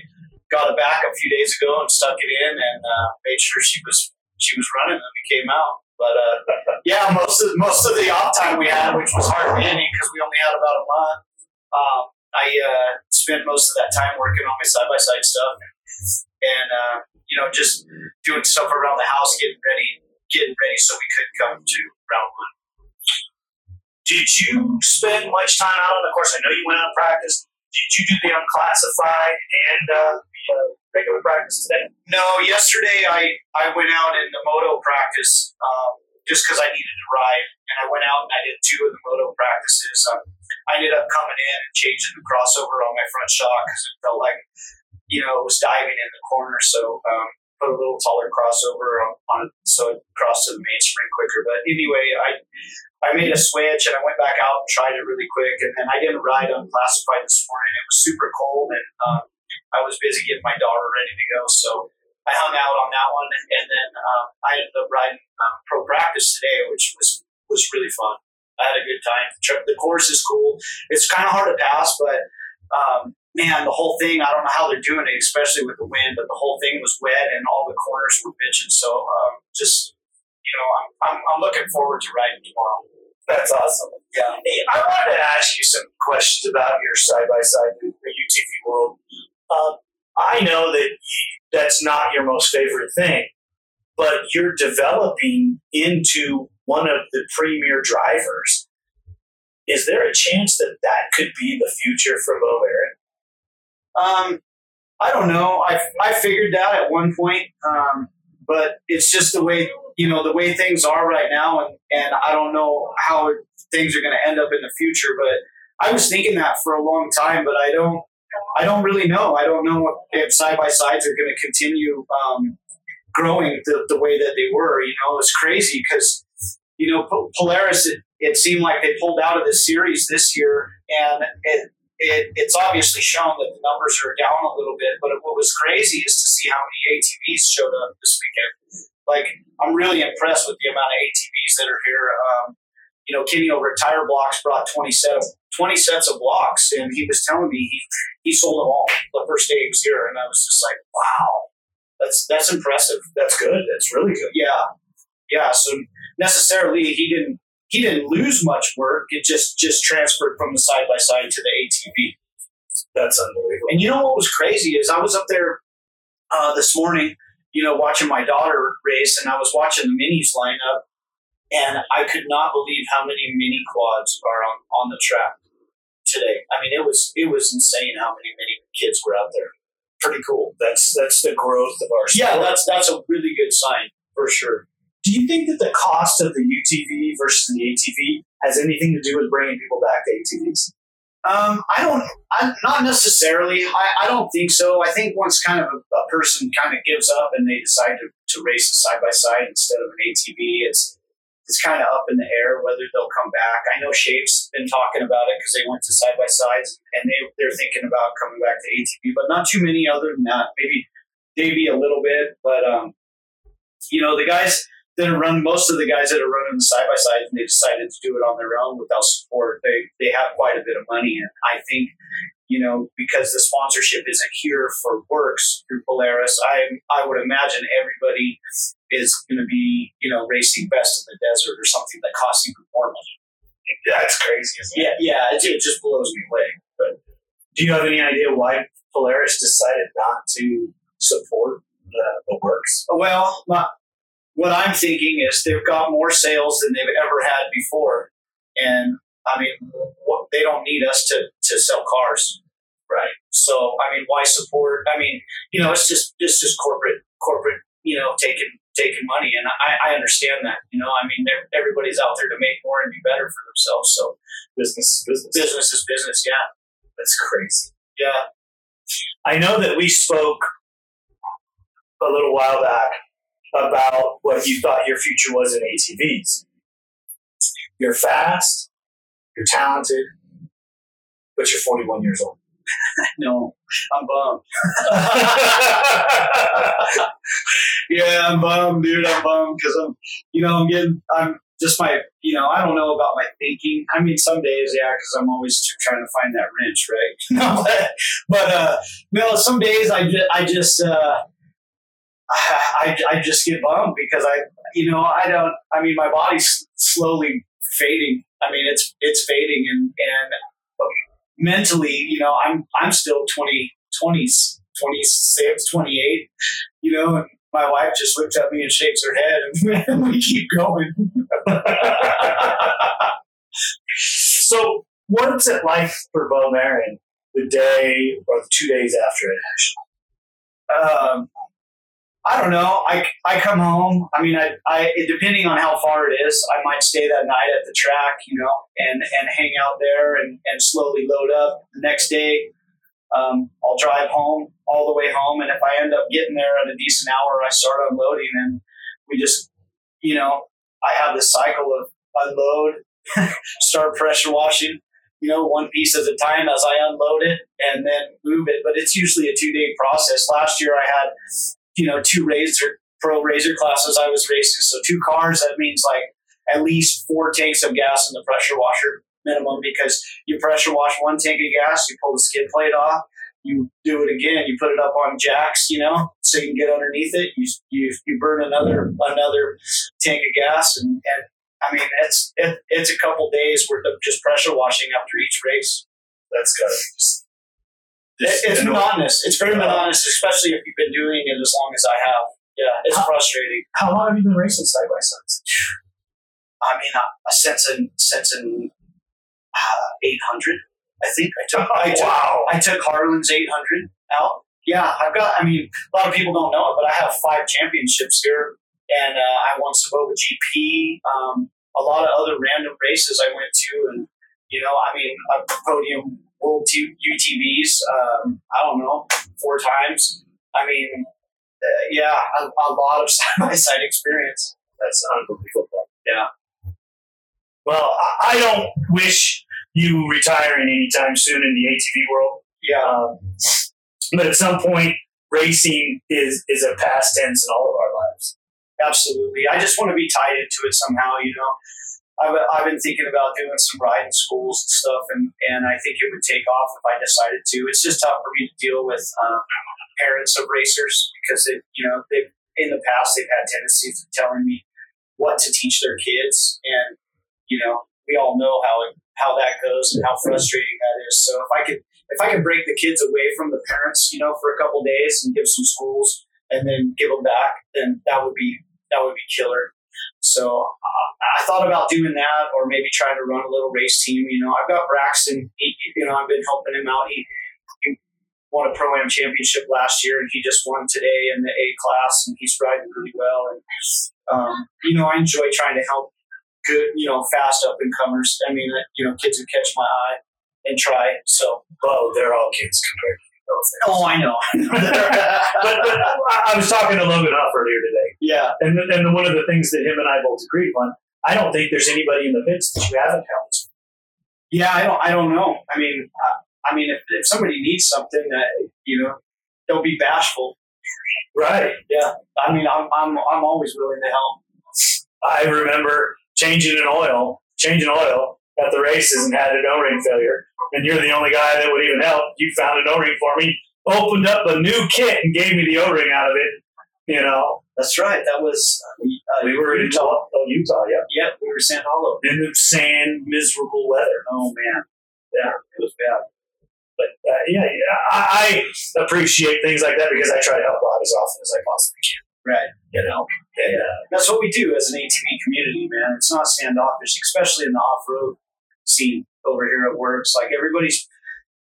got it back a few days ago and stuck it in, and uh, made sure she was she was running, and it came out. But uh, yeah, most of most of the off time we had, which was hard hitting because we only had about a month, um, I uh, spent most of that time working on my side by side stuff, and uh, you know, just doing stuff around the house, getting ready, getting ready, so we could come to round one. Did you spend much time out on the course? I know you went out and practiced. Did you do the unclassified and uh, the uh, regular practice today? No, yesterday I, I went out in the moto practice um, just because I needed to ride. And I went out and I did two of the moto practices. Um, I ended up coming in and changing the crossover on my front shock because it felt like, you know, it was diving in the corner. So um, put a little taller crossover on, on it so it crossed to the main spring quicker. But anyway, I... I made a switch and I went back out and tried it really quick. And then I didn't ride unclassified this morning. It was super cold and um, I was busy getting my daughter ready to go. So I hung out on that one. And then um, I ended up riding um, pro practice today, which was, was really fun. I had a good time. The course is cool. It's kind of hard to pass, but um, man, the whole thing, I don't know how they're doing it, especially with the wind, but the whole thing was wet and all the corners were bitching. So um, just... You know, I'm, I'm I'm looking forward to riding tomorrow. That's awesome. Yeah. Hey, I wanted to ask you some questions about your side by side in the U T V world. Uh, I know that that's not your most favorite thing, but you're developing into one of the premier drivers. Is there a chance that that could be the future for Bo Barron? Um, I don't know. I I figured that at one point, um, but it's just the way. You know, the way things are right now, and, and I don't know how things are going to end up in the future, but I was thinking that for a long time, but I don't, I don't really know. I don't know if side-by-sides are going to continue um, growing the, the way that they were. You know, it's crazy because, you know, Polaris, it, it seemed like they pulled out of the series this year, and it, it it's obviously shown that the numbers are down a little bit, but what was crazy is to see how many A T Vs showed up this weekend. Like, I'm really impressed with the amount of A T Vs that are here. Um, you know, Kenny over at Tire Blocks brought twenty sets, twenty sets of blocks, and he was telling me he, he sold them all the first day he was here, and I was just like, wow, that's that's impressive. That's good. That's really good. Yeah, yeah. So necessarily he didn't he didn't lose much work. It just just transferred from the side by side to the A T V. That's unbelievable. And you know what was crazy is I was up there uh, this morning. You know, watching my daughter race, and I was watching the minis line up, and I could not believe how many mini quads are on, on the track today. I mean, it was it was insane how many mini kids were out there. Pretty cool. That's that's the growth of our sport. Yeah, that's that's a really good sign for sure. Do you think that the cost of the U T V versus the A T V has anything to do with bringing people back to A T Vs? Um, I don't, I, not necessarily. I, I don't think so. I think once kind of a, a person kind of gives up and they decide to, to race a side by side instead of an A T V, it's it's kind of up in the air whether they'll come back. I know Shape's been talking about it because they went to side by sides and they they're thinking about coming back to A T V, but not too many other than that. Maybe maybe a little bit, but um, you know, the guys that are running, most of the guys that are running the side-by-side, and they decided to do it on their own without support. They they have quite a bit of money. And I think, you know, because the sponsorship isn't here for works through Polaris, I I would imagine everybody is going to be, you know, racing Best in the Desert or something that costs even more money. That's crazy, isn't it? Yeah, yeah, it, it just blows me away. But do you have any idea why Polaris decided not to support the, the works? Well, not... What I'm thinking is they've got more sales than they've ever had before. And, I mean, what, they don't need us to, to sell cars, right? So, I mean, why support? I mean, you know, it's just it's just corporate, corporate, you know, taking taking money. And I, I understand that, you know. I mean, everybody's out there to make more and be better for themselves. So business is business. Business is business, yeah. That's crazy. Yeah. I know that we spoke a little while back about what you thought your future was in A T Vs. You're fast, you're talented, but you're forty-one years old. No, I'm bummed. Yeah, I'm bummed, dude. I'm bummed because I'm, you know, I'm getting, I'm, just my, you know, I don't know about my thinking. I mean, some days, yeah, because I'm always trying to find that wrench, right? No, but, but uh, no, some days I just, I just, uh, I, I just get bummed because I, you know, I don't, I mean, my body's slowly fading. I mean, it's, it's fading and, and mentally, you know, I'm, I'm still twenty, twenty, twenty-six, twenty-eight, you know, and my wife just looked at me and shakes her head and we keep going. So what is it like for Bo Barron the day or the two days after an actual? Um, I don't know. I, I come home. I mean, I, I, depending on how far it is, I might stay that night at the track, you know, and, and hang out there and, and slowly load up. The next day, um, I'll drive home all the way home. And if I end up getting there at a decent hour, I start unloading and we just, you know, I have this cycle of unload, start pressure washing, you know, one piece at a time as I unload it and then move it. But it's usually a two day process. Last year I had, you know, two razor pro razor classes I was racing. So two cars, that means like at least four tanks of gas in the pressure washer minimum, because you pressure wash one tank of gas, you pull the skid plate off, you do it again, you put it up on jacks, you know, so you can get underneath it. You you, you burn another another tank of gas. And, and I mean, it's, it, it's a couple days worth of just pressure washing after each race. That's got to just... It's, it's monotonous. It's very monotonous, especially if you've been doing it as long as I have. Yeah, it's how, frustrating. How long have you been racing side by sides? I mean, I, I since in since in uh, eight hundred, I think I took. Oh, I took wow! I took Harlan's eight hundred out. Yeah, I've got. I mean, a lot of people don't know it, but I have five championships here, and uh, I won Savoba G P. Um, a lot of other random races I went to, and you know, I mean, a podium. World U T Vs, um, I don't know, four times. I mean, uh, yeah, a, a lot of side-by-side experience. That's unbelievable. Yeah. Well, I, I don't wish you retiring anytime soon in the A T V world. Yeah. Um, but at some point, racing is, is a past tense in all of our lives. Absolutely. I just want to be tied into it somehow, you know. I've, I've been thinking about doing some riding schools and stuff, and, and I think it would take off if I decided to. It's just tough for me to deal with um, parents of racers because they, you know, they in the past they've had tendencies of telling me what to teach their kids, and you know we all know how it, how that goes and how frustrating that is. So if I could if I could break the kids away from the parents, you know, for a couple of days and give some schools and then give them back, then that would be that would be killer. So uh, I thought about doing that or maybe trying to run a little race team. You know, I've got Braxton, he, you know, I've been helping him out. He, he won a Pro-Am championship last year and he just won today in the A class and he's riding really well. And, um, you know, I enjoy trying to help good, you know, fast up and comers. I mean, you know, kids who catch my eye and try. So, oh, they're all kids compared to those things. Oh, I know. but, but I was talking to Logan Huff earlier today. Yeah. And and one of the things that him and I both agreed on, I don't think there's anybody in the pits that you haven't helped. Yeah, I don't I don't know. I mean, I, I mean, if, if somebody needs something, that you know, don't be bashful. Right. Yeah. I mean, I'm I'm I'm always willing to help. I remember changing an oil, changing oil at the races and had an O-ring failure. And you're the only guy that would even help. You found an O-ring for me, opened up a new kit and gave me the O-ring out of it. You know, that's right. That was uh, we were Utah. in Utah. Oh, Utah, yeah, yeah. We were in Sand Hollow in the sand, miserable weather. Oh man, yeah, it was bad. But uh, yeah, yeah, I, I appreciate things like that because I try to help out as often as I possibly can. Right, you know, and, uh, that's what we do as an A T V community, man. It's not standoffish, especially in the off-road scene over here at Works. Like everybody's.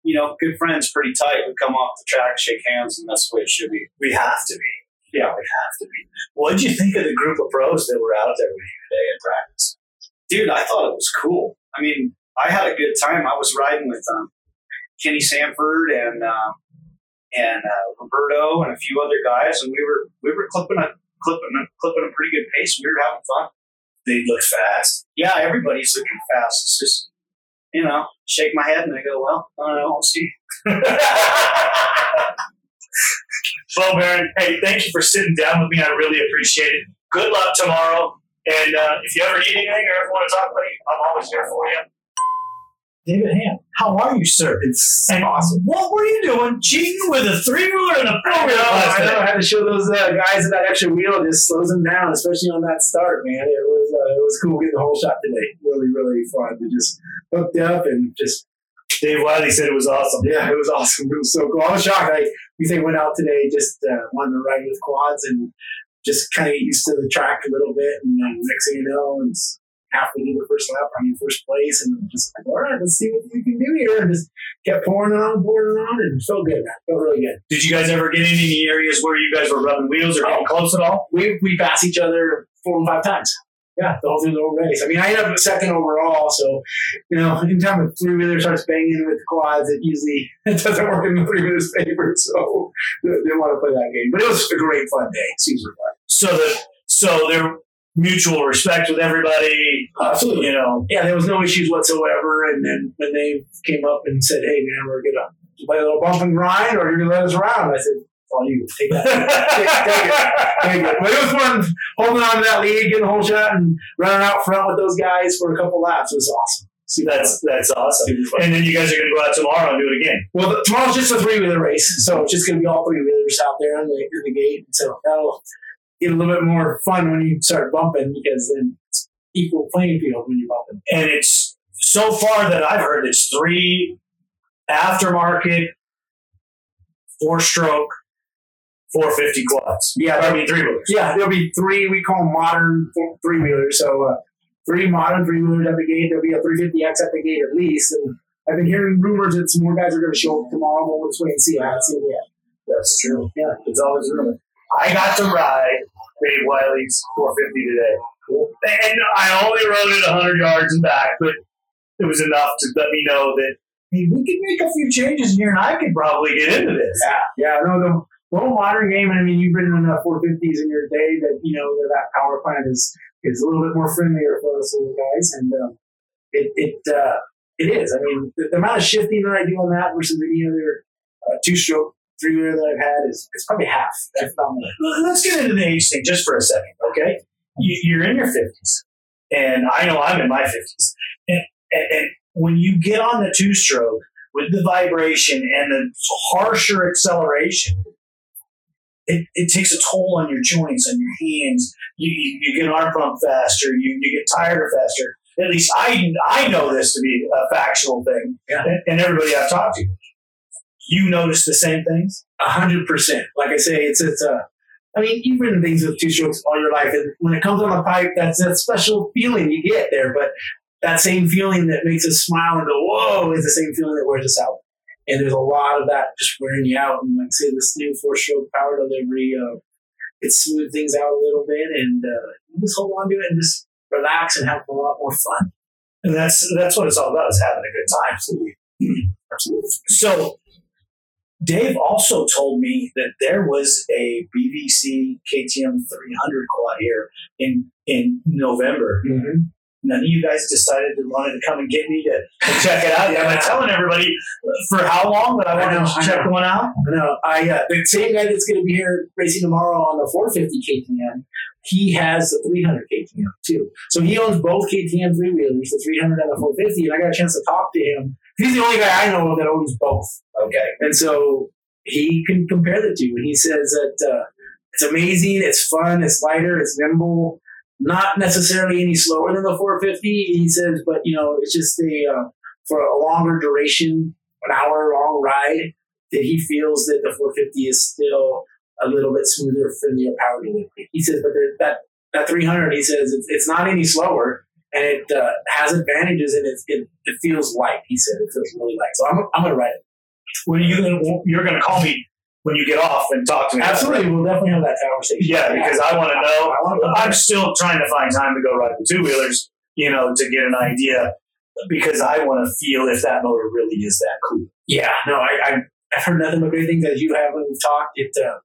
You know, good friends, pretty tight. We come off the track, shake hands, and that's the way it should be. We have to be. Yeah, we have to be. What did you think of the group of pros that were out there with you today at practice? Dude, I thought it was cool. I mean, I had a good time. I was riding with um, Kenny Sanford and um, and uh, Roberto and a few other guys, and we were we were clipping a clipping a, clipping a pretty good pace. We were having fun. They look fast. Yeah, everybody's looking fast. It's just. You know, shake my head and I go, well, I don't know, I'll see. Well, Barron, hey, thank you for sitting down with me. I really appreciate it. Good luck tomorrow. And uh, if you ever need anything or ever want to talk to me, I'm always here for you. David Ham, how are you, sir? It's and awesome. What were you doing cheating with a three-wheeler and a four-wheeler? I know. I had to show those uh, guys that, that extra wheel just slows them down, especially on that start, man. It was uh, it was cool getting the whole shot today. Really, really fun. We just hooked up and just... Dave Wiley said it was awesome. Yeah, it was awesome. It was so cool. I was shocked. Like, we think went out today, just uh, wanted to ride with quads and just kind of get used to the track a little bit. And then next thing you know, and halfway through the first lap, I'm in first place, and just like, all right, let's see what we can do here. And just kept pouring on, pouring on, and felt good, man. Felt really good. Did you guys ever get into any areas where you guys were rubbing wheels or getting oh, close at all? We we passed each other four and five times. Yeah, the whole through the whole race. I mean, I ended up with second overall, so, you know, anytime a three-wheeler starts banging with the quads, it usually it doesn't work in the three-wheeler's favor, so they want to play that game. But it was a great, fun day. Super fun. So, the, so they're mutual respect with everybody. Absolutely. You know. Yeah, there was no issues whatsoever, and then when they came up and said, hey, man, we're going to play a little bump and grind, or you're going to let us around, I said, oh, you take that. take, take it. Take it. But it was fun holding on to that lead, getting a whole shot, and running out front with those guys for a couple laps. It was awesome. See, that's that's awesome. And then you guys are going to go out tomorrow and do it again. Well, the, tomorrow's just a three-wheeler race, so it's just going to be all three-wheelers out there in the, in the gate. So that'll get a little bit more fun when you start bumping, because then it's equal playing field when you're bumping. And it's, so far that I've heard, it's three aftermarket, four-stroke, four fifty quads. Yeah, that'll be three-wheelers. Yeah, there'll be three, we call them modern three-wheelers. So uh, three modern three-wheelers at the gate. There'll be a three fifty X at the gate at least. And I've been hearing rumors that some more guys are going to show up tomorrow. But let's wait and see. I haven't seen yet. That's true. Yeah, it's always rumor. I got to ride Dave Wiley's four fifty today. Cool. And I only rode it one hundred yards and back, but it was enough to let me know that, hey, we could make a few changes here and I could probably get into this. Yeah, yeah, no, no. Well, modern game, and I mean, you've ridden enough four fifties in your day that, you know, that, that power plant is, is a little bit more friendlier for us little guys, and um, it it uh, it is. I mean, the, the amount of shifting that I do on that versus any other uh, two-stroke, three-wheeler that I've had is it's probably half. That's probably. Let's get into the age thing just for a second, okay? You, you're in your fifties, and I know I'm in my fifties, and, and, and when you get on the two-stroke with the vibration and the harsher acceleration, It, it takes a toll on your joints, on your hands. You, you, you get arm pump faster. You, you get tired faster. At least I I know this to be a factual thing. Yeah. And, and everybody I've talked to, you notice the same things? A hundred percent. Like I say, it's it's a. I mean, you've ridden things with two strokes all your life, and when it comes on a pipe, that's that special feeling you get there. But that same feeling that makes us smile and go, "Whoa!" is the same feeling that wears us out. And there's a lot of that just wearing you out. And like I say, this new four-stroke power delivery, uh, it smooths things out a little bit. And uh, you just hold on to it and just relax and have a lot more fun. And that's that's what it's all about, is having a good time. Absolutely. Absolutely. So Dave also told me that there was a B V C K T M three hundred quad here in, in November. Mm-hmm. None of you guys decided to wanted to come and get me to, to check it out. Yeah, I'm telling everybody for how long that I wanted to check one out. No, I uh, the same guy that's going to be here racing tomorrow on the four fifty K T M, he has the three hundred K T M too. So he owns both K T M three wheelers, the three hundred and the four fifty. And I got a chance to talk to him. He's the only guy I know that owns both. Okay, and so he can compare the two, and he says that uh, it's amazing, it's fun, it's lighter, it's nimble. Not necessarily any slower than the four fifty, he says, but, you know, it's just a, uh, for a longer duration, an hour-long ride, that he feels that the four fifty is still a little bit smoother, friendlier power delivery. He says, but that that three hundred, he says, it's, it's not any slower, and it uh, has advantages, and it, it it feels light, he said. It feels really light. So I'm, I'm going to ride it. Well, you gonna, you're going to call me when you get off and talk to me. Absolutely. We'll definitely have that conversation. Yeah, because I want to know. I want to know. I'm still trying to find time to go ride the two-wheelers, you know, to get an idea, because I want to feel if that motor really is that cool. Yeah. No, I, I've heard nothing but great things that you have when we've talked. It, uh,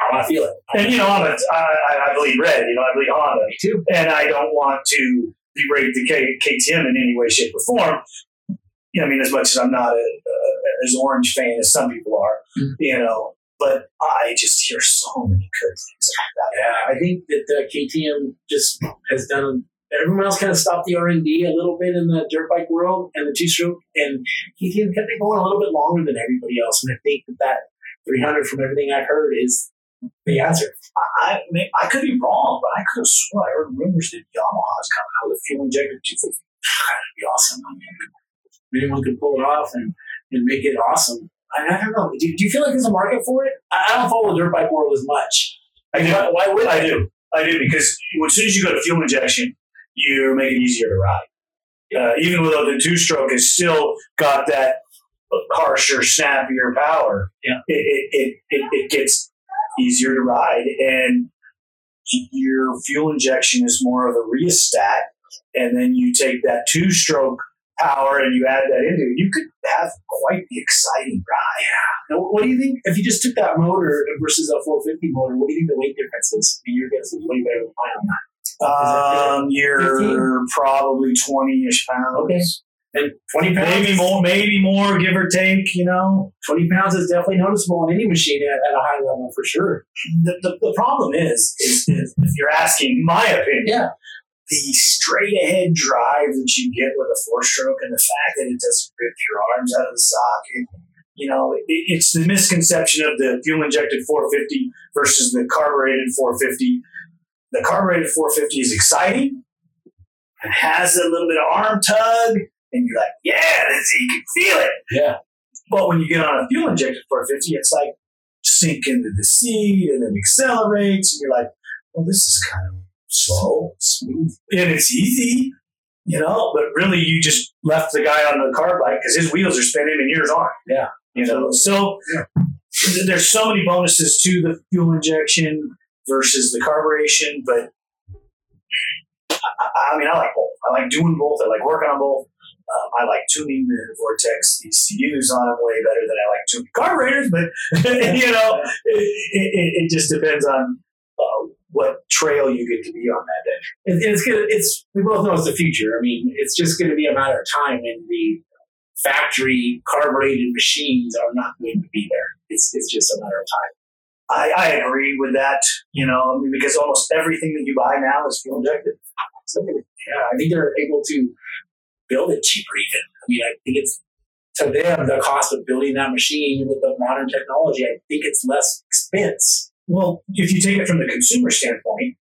I want to feel it. And, you know, I'm a, I, I believe Red. You know, I believe Honda. Me too. And I don't want to degrade the K, KTM in any way, shape, or form. You know, I mean, as much as I'm not a, a, as orange fan as some people are, you know, But I just hear so many good things about that. Yeah, I think that the K T M just has done. Everyone else kind of stopped the R and D a little bit in the dirt bike world and the two-stroke, and K T M kept it going a little bit longer than everybody else. And I think that that three hundred, from everything I heard, is the answer. I I, I could be wrong, but I could have sworn I heard rumors that Yamaha's coming out with a fuel injected two fifty. That'd be awesome. I mean, anyone could pull it off and, and make it awesome. I, I don't know. Do, do you feel like there's a market for it? I, I don't follow the dirt bike world as much. I do. Why, why would I, I do? I do, because as soon as you go to fuel injection, you make it easier to ride. Uh, even though the two-stroke has still got that harsher, snappier power, yeah. it, it, it, it gets easier to ride, and your fuel injection is more of a rheostat, and then you take that two-stroke power and you add that into it. You could have quite the exciting ride. Yeah. Now, what do you think, if you just took that motor versus a four fifty motor, what do you think the weight difference is? Your guess is way better than mine on that. Um, you're fifteen? Probably twenty-ish pounds. Okay. And twenty pounds? Maybe more, maybe more, give or take, you know. twenty pounds is definitely noticeable on any machine at, at a high level, for sure. The, the, the problem is, is, is, if you're asking my opinion, yeah. the straight-ahead drive that you get with a four-stroke and the fact that it doesn't rip your arms out of the socket, you know, it, it's the misconception of the fuel-injected four fifty versus the carbureted four fifty. The carbureted four fifty is exciting and has a little bit of arm tug, and you're like, yeah, that's, you can feel it. Yeah. But when you get on a fuel injected four fifty, it's like sink into the seat and it accelerates, and you're like, well, this is kind of slow, smooth, and it's easy, you know, but really you just left the guy on the carb bike because his wheels are spinning and yours aren't. Yeah. You know, so yeah. There's so many bonuses to the fuel injection versus the carburation, but I, I mean, I like both. I like doing both. I like working on both. Um, I like tuning the Vortex E C Us on them way better than I like tuning carburetors, but, you know, it, it, it just depends on uh, what trail you get to be on that day. And it's gonna, it's, we both know it's the future. I mean, it's just going to be a matter of time, and the factory carbureted machines are not going to be there. It's, it's just a matter of time. I, I agree with that, you know, I mean, because almost everything that you buy now is fuel injected. So, yeah, I think they're able to build it cheaper even. I mean, I think it's, to them, the cost of building that machine with the modern technology, I think it's less expense. Well, if you take it from the consumer standpoint,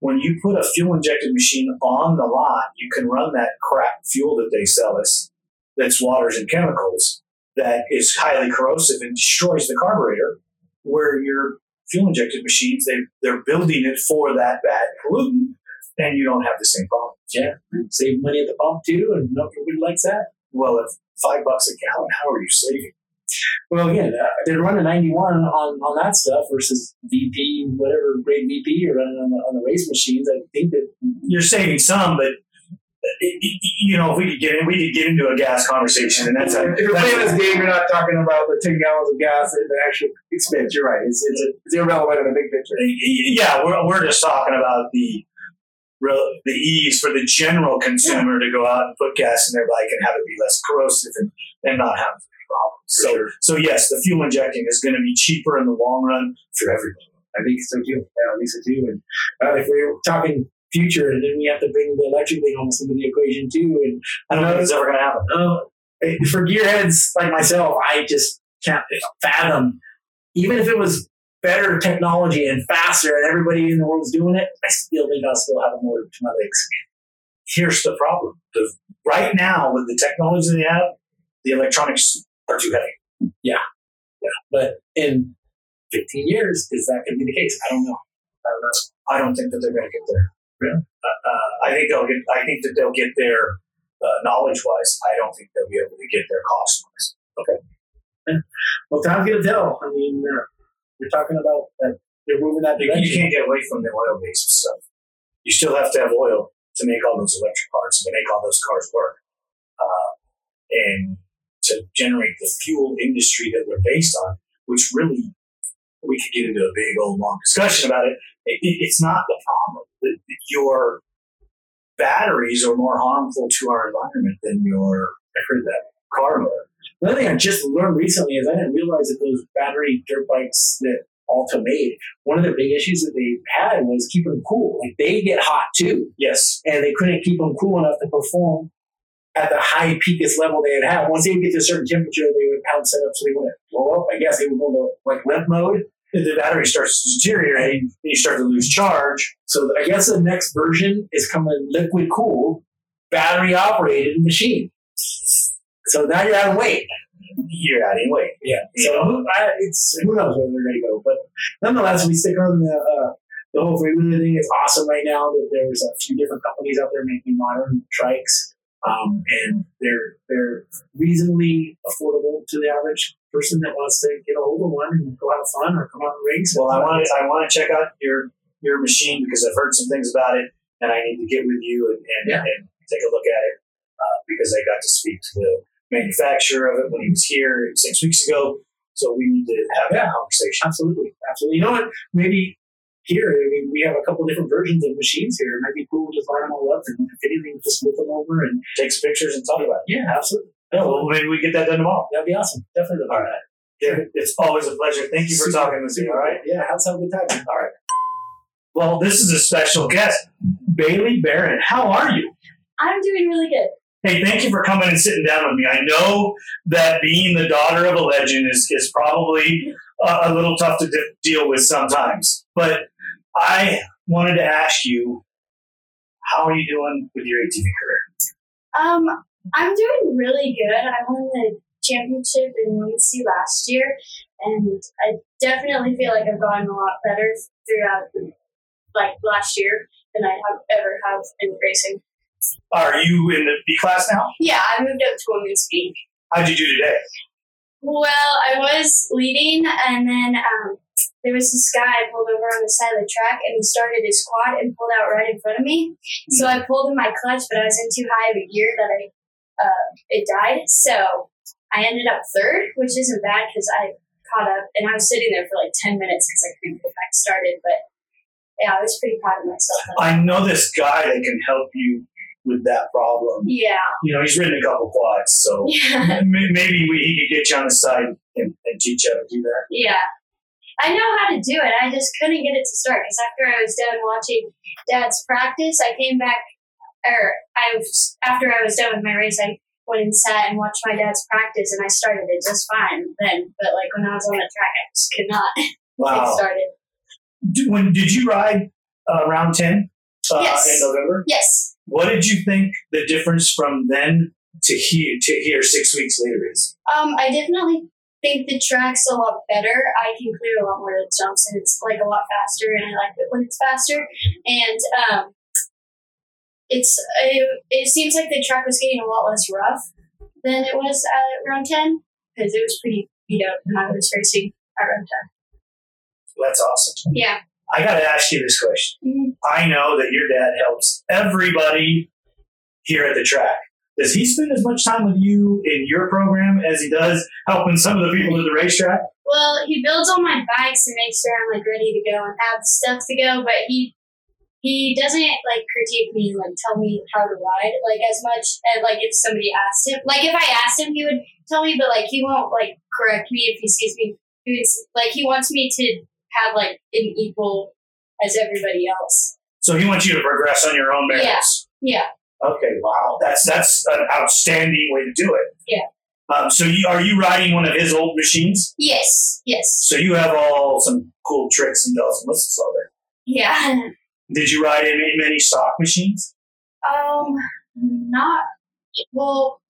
when you put a fuel injected machine on the lot, you can run that crap fuel that they sell us, that's waters and chemicals, that is highly corrosive and destroys the carburetor. Where your fuel-injected machines, they, they're building it for that bad pollutant, and you don't have the same problem. Yeah. Save money at the pump, too, and nobody likes that. Well, if five bucks a gallon, how are you saving? Well, again, uh, they're running ninety-one on, on that stuff versus V P, whatever grade V P you're running on the, on the race machines. I think that you're saving some, but... It, it, you know, we could get in, we could get into a gas conversation, and that's how, if you're playing this game, you're not talking about the ten gallons of gas and the actual expense. You're right; it's it's, it's irrelevant in the big picture. Yeah, we're we're just talking about the the ease for the general consumer yeah. to go out and put gas in their bike and have it be less corrosive and, and not have any problems. So sure. so yes, the fuel injecting is going to be cheaper in the long run for everybody. I think so too. Yeah, I think so too. And uh, if we're talking future, and then we have to bring the electric thing almost into the equation too, and I don't know if it's ever going to happen. Oh, for gearheads like myself, I just can't fathom. Even if it was better technology and faster, and everybody in the world's doing it, I still think I'll still have a motor to my legs. Here's the problem: the, right now, with the technology they have, the electronics are too heavy. Yeah, yeah. But in fifteen years, is that going to be the case? I don't know. I don't know. I don't think that they're going to get there. Yeah. Uh, I think they'll get. I think that they'll get there uh, knowledge-wise. I don't think they'll be able to get there cost-wise. Okay. Yeah. Well, time's gonna tell. I mean, uh, you're talking about that they're moving that direction. You can't get away from the oil-based stuff. You still have to have oil to make all those electric parts, to make all those cars work, uh, and to generate the fuel industry that they're based on, which really we could get into a big old long discussion about it. it, it it's not the problem. Your batteries are more harmful to our environment than your, I've heard that, car motor. Another thing I just learned recently is I didn't realize that those battery dirt bikes that Alta made, one of the big issues that they had was keeping them cool. Like, they get hot too. Yes. And they couldn't keep them cool enough to perform at the high peakest level they had had. Once they would get to a certain temperature, they would pounce it up so they wouldn't blow up. I guess they would go into like limp mode. The battery starts to deteriorate and you start to lose charge. So I guess the next version is coming liquid cooled, battery operated machine. So now you're out of weight. You're out of weight. Yeah. So I, it's who knows where they're going to go. But nonetheless, we stick on the uh, the whole free wheeling thing. It's awesome right now that there's a few different companies out there making modern trikes. Um, and they're they're reasonably affordable to the average person that wants to get a hold of one and go have fun or come out and race. Well, I want to I want to check out your your machine because I've heard some things about it, and I need to get with you and and, yeah. and take a look at it uh, because I got to speak to the manufacturer of it when he was here six weeks ago. So we need to have yeah. that conversation. Absolutely, absolutely. You know what? Maybe. Here, I mean, we have a couple different versions of machines here. It might be cool to line them all up and if anything, just flip them over and take some pictures and talk about it. Yeah, absolutely. Yeah, well, maybe we get that done tomorrow. That'd be awesome. Definitely. All right. David, it's always a pleasure. Thank you for super, talking with me. All right. Yeah, let's have a good time. All right. Well, this is a special guest, Bailey Barron. How are you? I'm doing really good. Hey, thank you for coming and sitting down with me. I know that being the daughter of a legend is, is probably uh, a little tough to de- deal with sometimes, but I wanted to ask you, how are you doing with your A T V career? Um, I'm doing really good. I won the championship in Wincy last year, and I definitely feel like I've gotten a lot better throughout the, like last year than I have ever have in racing. Are you in the B class now? Yeah, I moved up to women's B. How'd you do today? Well, I was leading, and then um, there was this guy I pulled over on the side of the track, and he started his quad and pulled out right in front of me. Mm-hmm. So I pulled in my clutch, but I was in too high of a gear that I uh, it died. So I ended up third, which isn't bad because I caught up, and I was sitting there for like ten minutes because I couldn't get back started. But yeah, I was pretty proud of myself. I know this guy that can help you with that problem. Yeah. You know, he's ridden a couple quads, so yeah. maybe we, he could get you on the side and, and teach you how to do that. Yeah. I know how to do it. I just couldn't get it to start because after I was done watching Dad's practice, I came back, or I was, after I was done with my race, I went and sat and watched my dad's practice, and I started it just fine then. But like when I was on the track, I just could not wow. get started. Did, when, did you ride uh, round ten uh, yes. in November? Yes. What did you think the difference from then to here to here six weeks later is? Um, I definitely think the track's a lot better. I can clear a lot more of the jumps, and it's like a lot faster, and I like it when it's faster. And um, it's it, it seems like the track was getting a lot less rough than it was at round ten because it was pretty beat up when I was racing at round ten. That's awesome. Yeah. I got to ask you this question. Mm-hmm. I know that your dad helps everybody here at the track. Does he spend as much time with you in your program as he does helping some of the people at the racetrack? Well, he builds all my bikes and makes sure I'm like ready to go and have stuff to go, but he he doesn't like critique me, like tell me how to ride, like as much as like if somebody asked him. Like if I asked him, he would tell me, but like he won't like correct me if he sees me. He was, like he wants me to have like an equal as everybody else. So he wants you to progress on your own merits. Yeah. Yeah. Okay. Wow. That's that's an outstanding way to do it. Yeah. Um, so you, are you riding one of his old machines? Yes. Yes. So you have all some cool tricks and bells and whistles all there. Yeah. Did you ride in many stock machines? Um, not well.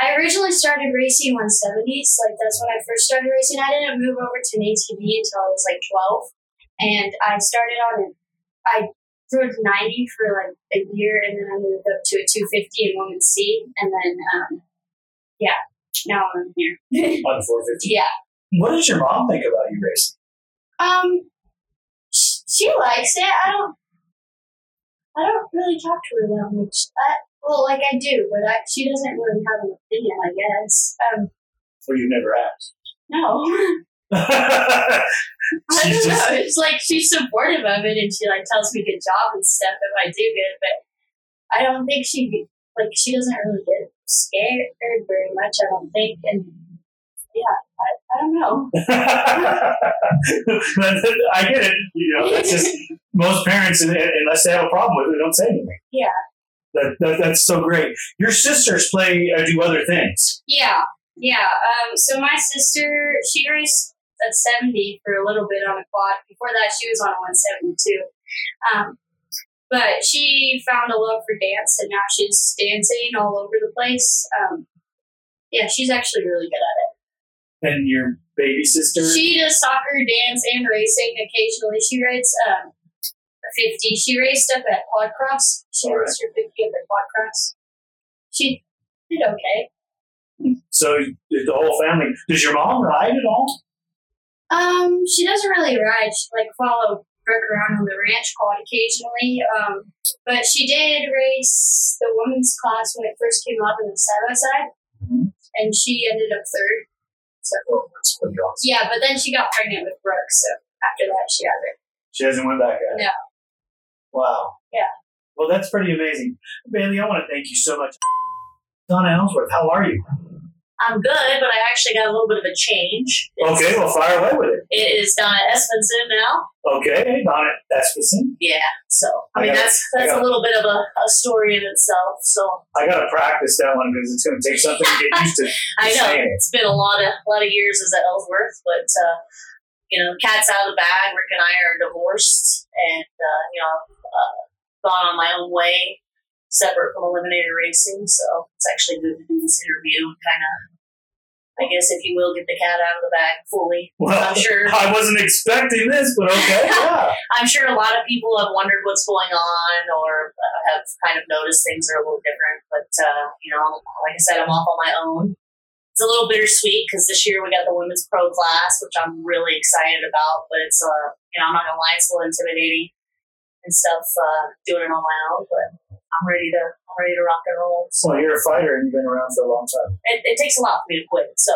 I originally started racing one seventies. Like, that's when I first started racing. I didn't move over to an A T V until I was, like, twelve. And I started on, I rode ninety for, like, a year. And then I moved up to a two fifty in Women's C. And then, um, yeah, now I'm here. On four fifty? Yeah. What does your mom think about you racing? Um, she likes it. I don't, I don't really talk to her that much. I, Well, like I do, but I, she doesn't really have an opinion, I guess. Um, so you never asked? No. I don't just... know. It's like she's supportive of it, and she like tells me good job and stuff if I do good, but I don't think she like she doesn't really get scared very much, I don't think. And yeah, I, I don't know. I get it. You know, it's just most parents, unless they have a problem with it, don't say anything. Yeah. That, that that's so great. Your sisters play or do other things. Yeah, yeah. Um, so my sister, she raced at seventy for a little bit on a quad. Before that, she was on a one seventy-two. Um, but she found a love for dance, and now she's dancing all over the place. Um, yeah, she's actually really good at it. And your baby sister? She does soccer, dance, and racing. Occasionally, she rides um, fifty. She raced up at quad cross. She right. raced her fifty up at quad cross. She did okay. So the whole family. Does your mom ride at all? Um, she doesn't really ride. She like follow Brooke around on the ranch quad occasionally. Um, but she did race the women's class when it first came up in the side by side, and she ended up third. So oh, that's pretty awesome. Yeah, but then she got pregnant with Brooke, so after that she hasn't. She hasn't went back yet. No. Wow. Yeah. Well, that's pretty amazing, Bailey. I want to thank you so much, Donna Ellsworth. How are you? I'm good, but I actually got a little bit of a change. It's, okay, well, fire away with it. It is Donna Espenson now. Okay, Donna Espenson. Yeah, so, I, I mean, gotta, that's that's gotta, a little bit of a, a story in itself, so. I got to practice that one because it's going to take something to get used to. I know, saying. It's been a lot of a lot of years as at Ellsworth, but, uh, you know, cat's out of the bag. Rick and I are divorced, and, uh, you know, I've uh, gone on my own way, separate from Eliminator Racing, so it's actually good to do this interview and kind of, I guess if you will, get the cat out of the bag fully. Well, I'm sure I wasn't expecting this, but okay, yeah. I'm sure a lot of people have wondered what's going on or have kind of noticed things are a little different, but, uh, you know, like I said, I'm off on my own. It's a little bittersweet because this year we got the women's pro class, which I'm really excited about, but it's, uh, you know, I'm not going to lie, it's a little intimidating and stuff, uh, doing it on my own, but I'm ready to I'm ready to rock and roll. So. Well, you're a fighter and you've been around for a long time. It, it takes a lot for me to quit. So.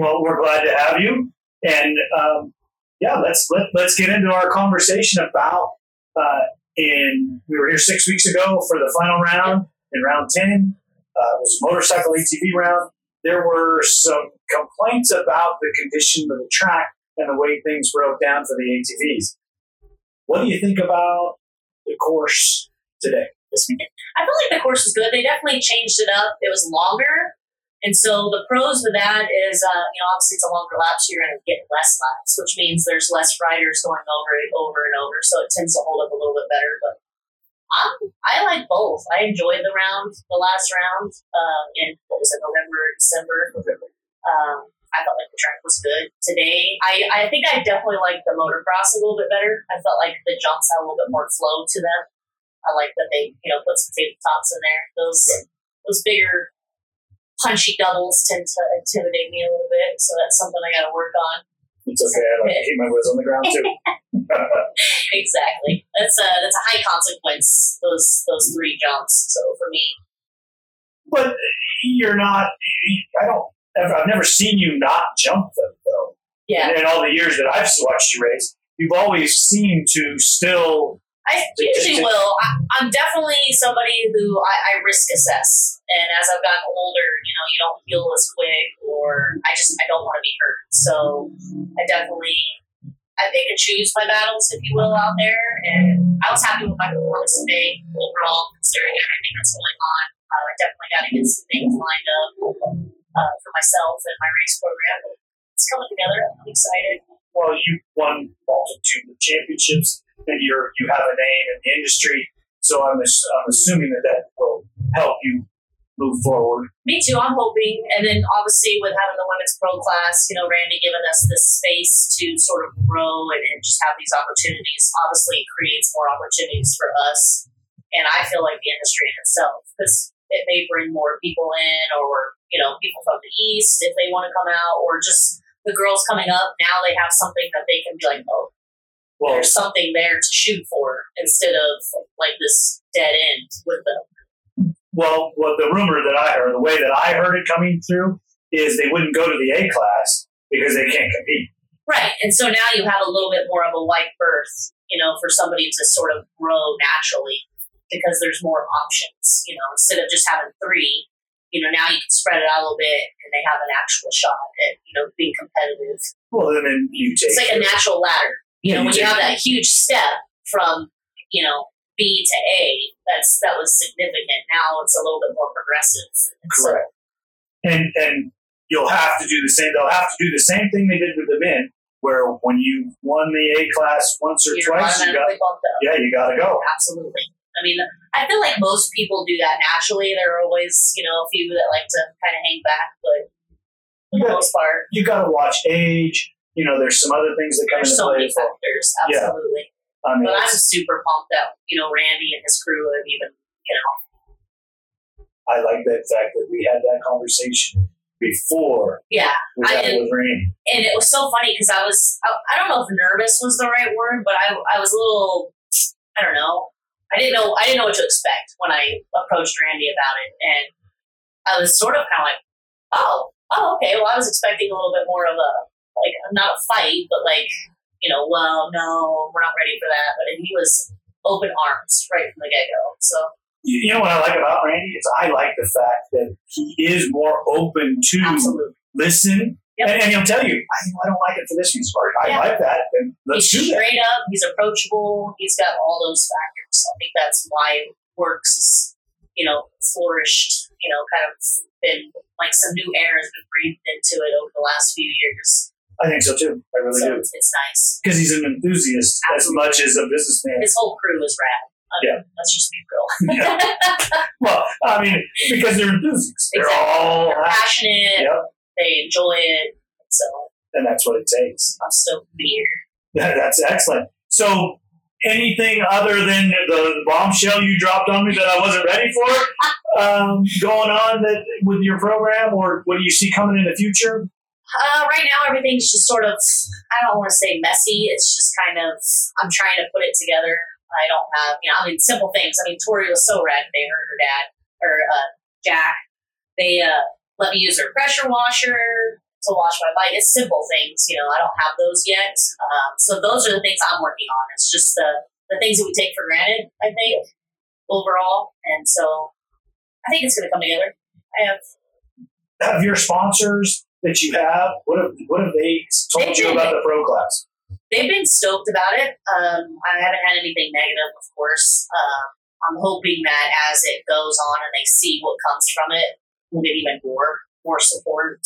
Well, we're glad to have you, and um, yeah, let's let, let's get into our conversation about. Uh, in we were here six weeks ago for the final round in round ten. Uh, it was a motorcycle A T V round. There were some complaints about the condition of the track and the way things broke down for the A T Vs. What do you think about the course? Today, this weekend. I feel like the course was good. They definitely changed it up. It was longer. And so the pros with that is, uh, you know, obviously it's a longer lap, so you're going to get less laps, which means there's less riders going over it over and over. So it tends to hold up a little bit better. But um, I like both. I enjoyed the round, the last round uh, in, what was it, November, December. Um, I felt like the track was good. Today, I, I think I definitely liked the motocross a little bit better. I felt like the jumps had a little bit more flow to them. I like that they, you know, put some tabletops in there. Those right. those bigger, punchy doubles tend to intimidate me a little bit, so that's something I got to work on. It's okay. I like to keep my words on the ground too. Exactly. That's a that's a high consequence. Those those three jumps. So for me, but you're not. I don't. I've never seen you not jump them though. Yeah. In, in all the years that I've watched you race, you've always seemed to still. I usually will. I, I'm definitely somebody who I, I risk assess. And as I've gotten older, you know, you don't feel as quick or I just, I don't want to be hurt. So I definitely, I pick and choose my battles, if you will, out there. And I was happy with my performance today overall, considering everything that's going on. Uh, I definitely got to get some things lined up uh, for myself and my race program. But it's coming together. I'm excited. Well, you won multitude of championships. That you're you have a name in the industry, so I'm I'm assuming that that will help you move forward. Me too. I'm hoping, and then obviously with having the women's pro class, you know, Randy giving us this space to sort of grow and, and just have these opportunities. Obviously, it creates more opportunities for us, and I feel like the industry in itself, because it may bring more people in, or you know, people from the east if they want to come out, or just the girls coming up. Now they have something that they can be like, oh. Well, there's something there to shoot for instead of like this dead end with them. Well, well, the rumor that I heard, the way that I heard it coming through is they wouldn't go to the A class because they can't compete. Right. And so now you have a little bit more of a wide berth, you know, for somebody to sort of grow naturally because there's more options, you know, instead of just having three, you know, now you can spread it out a little bit and they have an actual shot at, you know, being competitive. Well, and then you take it's like a natural ladder. You know, when you have that huge step from, you know, B to A, that's that was significant. Now it's a little bit more progressive. Correct. And and you'll have to do the same they'll have to do the same thing they did with the men, where when you won the A class once or You're twice, you got, yeah, you gotta go. Absolutely. I mean, I feel like most people do that naturally. There are always, you know, a few that like to kind of hang back, but for yeah, the most part, you got to watch age. You know, there's some other things that come into so play. There's so many factors, absolutely. Yeah. I mean, but I'm super pumped that, you know, Randy and his crew have even, you know. I like that fact that we had that conversation before. Yeah. We got I did, with Randy. And it was so funny because I was, I, I don't know if nervous was the right word, but I, I was a little, I don't know. I didn't know I didn't know what to expect when I approached Randy about it, and I was sort of kind of like, oh, oh, okay. Well, I was expecting a little bit more of a, like, not a fight, but like, you know, well, no, we're not ready for that. But he was open arms right from the get-go. So you know what I like about Randy is I like the fact that he is more open to Absolutely. listen. Yep. And, and he'll tell you, I, I don't like it for this reason. I yeah. like that. And let's he's do that. Straight up. He's approachable. He's got all those factors. I think that's why Works is, you know, flourished, you know, kind of been like some new air has been breathed into it over the last few years. I think so too. I really so do. It's, it's nice. Because he's an enthusiast Absolutely. as much as a businessman. His whole crew is rad. I mean, yeah. Let's just be real. yeah. Well, I mean, because they're enthusiasts. Exactly. They're all they're passionate. Yep. They enjoy it, so and that's what it takes. I'm stoked to be here. That's excellent. So, anything other than the bombshell you dropped on me that I wasn't ready for um, going on that, with your program, or what do you see coming in the future? Uh, right now, everything's just sort of, I don't want to say messy. It's just kind of, I'm trying to put it together. I don't have, you know, I mean, simple things. I mean, Tori was so rad. They heard her dad, or uh, Jack. They, uh, let me use her pressure washer to wash my bike. It's simple things, you know, I don't have those yet. Um, so those are the things I'm working on. It's just the, the things that we take for granted, I think, overall. And so I think it's going to come together. I have. Have your sponsors that you have, what have, what have they told They've you been, about the pro class? They've been stoked about it. Um, I haven't had anything negative, of course. Um, I'm hoping that as it goes on and they see what comes from it, we'll get even more more support.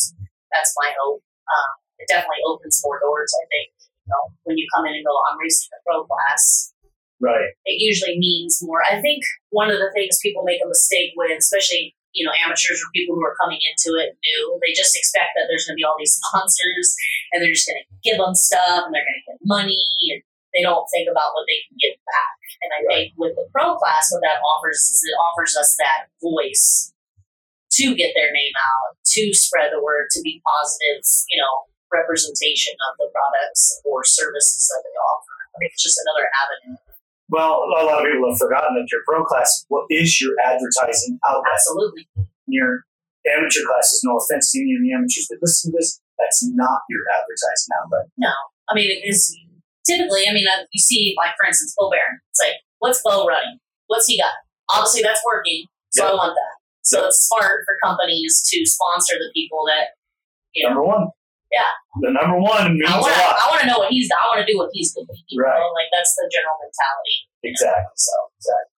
That's my hope. Um, it definitely opens more doors, I think. You know, when you come in and go, I'm racing the pro class. Right. It usually means more. I think one of the things people make a mistake with, especially, you know, amateurs or people who are coming into it new, they just expect that there's going to be all these sponsors and they're just going to give them stuff and they're going to get money and they don't think about what they can give back. And I right. think with the pro class, what that offers is it offers us that voice to get their name out, to spread the word, to be positive, you know, representation of the products or services that they offer. I mean, it's just another avenue. Well, a lot of people have forgotten that your pro class, what is your advertising outlet? Absolutely. Your amateur classes, no offense to any of the amateurs, but listen to this, that's not your advertising outlet. No. I mean, it is typically, I mean, you see, like, for instance, Bo Barron. It's like, what's Bo running? What's he got? Obviously, that's working, so yep. I want that. So it's smart for companies to sponsor the people that, you know. Number one. Yeah. The number one means I wanna, a lot. I want to know what he's, I want to do what he's doing. Right. Know? Like, that's the general mentality. Exactly. Know? So, exactly.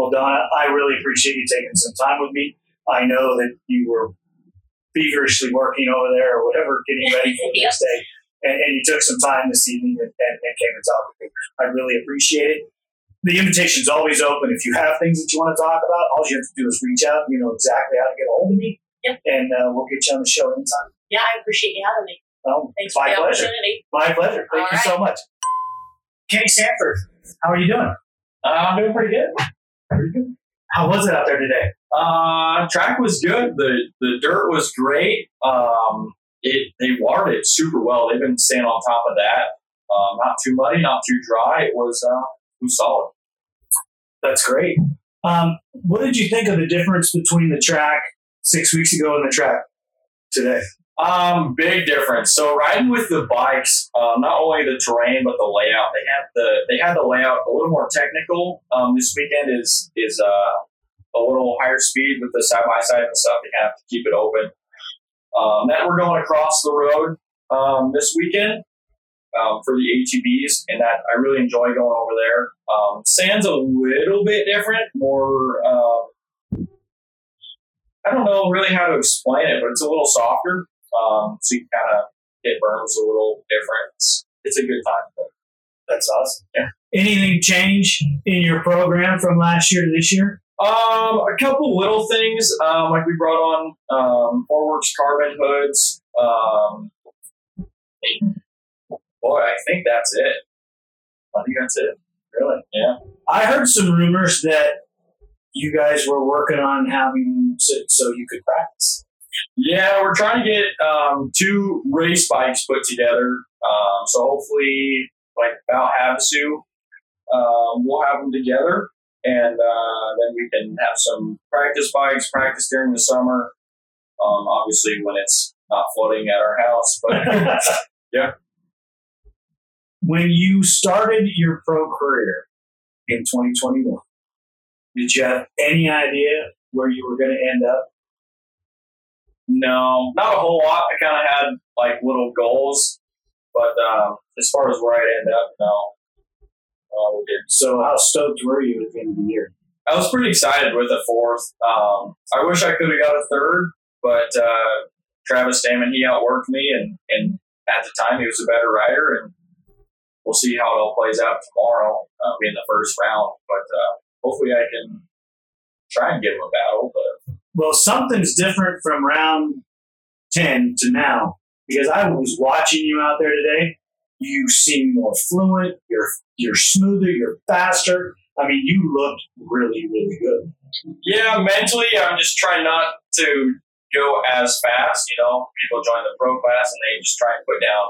Well, Donna, I really appreciate you taking some time with me. I know that you were feverishly working over there or whatever, getting ready for the next day. And, and you took some time this evening and, and, and came and talked with me. I really appreciate it. The invitation is always open. If you have things that you want to talk about, all you have to do is reach out. You know exactly how to get a hold of me, yep. and uh, we'll get you on the show anytime. Yeah, I appreciate you having me. Well, Thanks my for the pleasure. Opportunity. My pleasure. Thank all you right. so much. Kenny Sanford, how are you doing? Uh, I'm doing pretty good. Pretty good. How was it out there today? Uh, track was good. The the dirt was great. Um, it they watered it super well. They've been staying on top of that. Uh, not too muddy, not too dry. It was uh, it was solid. That's great. Um, what did you think of the difference between the track six weeks ago and the track today? Um, big difference. So riding with the bikes, um, not only the terrain but the layout. They had the they had the layout a little more technical. Um, this weekend is is uh, a little higher speed with the side-by-side and stuff, you have to keep it open. Um, then we're going across the road um, this weekend um, for the A T Vs, and that I really enjoy going over there. Um, sand's a little bit different, more, uh, I don't know really how to explain it, but it's a little softer, um, so you kind of hit berms a little different. It's a good time, but that's awesome. Yeah. Anything change in your program from last year to this year? Um, a couple little things, um, like we brought on um, Forworks carbon hoods. Um, boy, I think that's it. I think that's it. Really? Yeah. I heard some rumors that you guys were working on having so, so you could practice. Yeah, we're trying to get um, two race bikes put together. Um, so hopefully, like about Havasu, um, we'll have them together. And uh, then we can have some practice bikes, practice during the summer. Um, obviously, when it's not flooding at our house. But yeah. When you started your pro career in twenty twenty-one, did you have any idea where you were going to end up? No, not a whole lot. I kind of had like little goals, but um, as far as where I'd end up, no. Uh, so how stoked were you at the end of the year? I was pretty excited with a fourth. Um, I wish I could have got a third, but uh, Travis Damon, he outworked me, and, and at the time he was a better rider, and we'll see how it all plays out tomorrow, uh, being the first round. But uh, hopefully I can try and give him a battle. But well, something's different from round ten to now, because I was watching you out there today. You seem more fluent, you're you're smoother, you're faster. I mean, you looked really, really good. Yeah, mentally, I'm just trying not to go as fast. You know, people join the pro class and they just try and put down,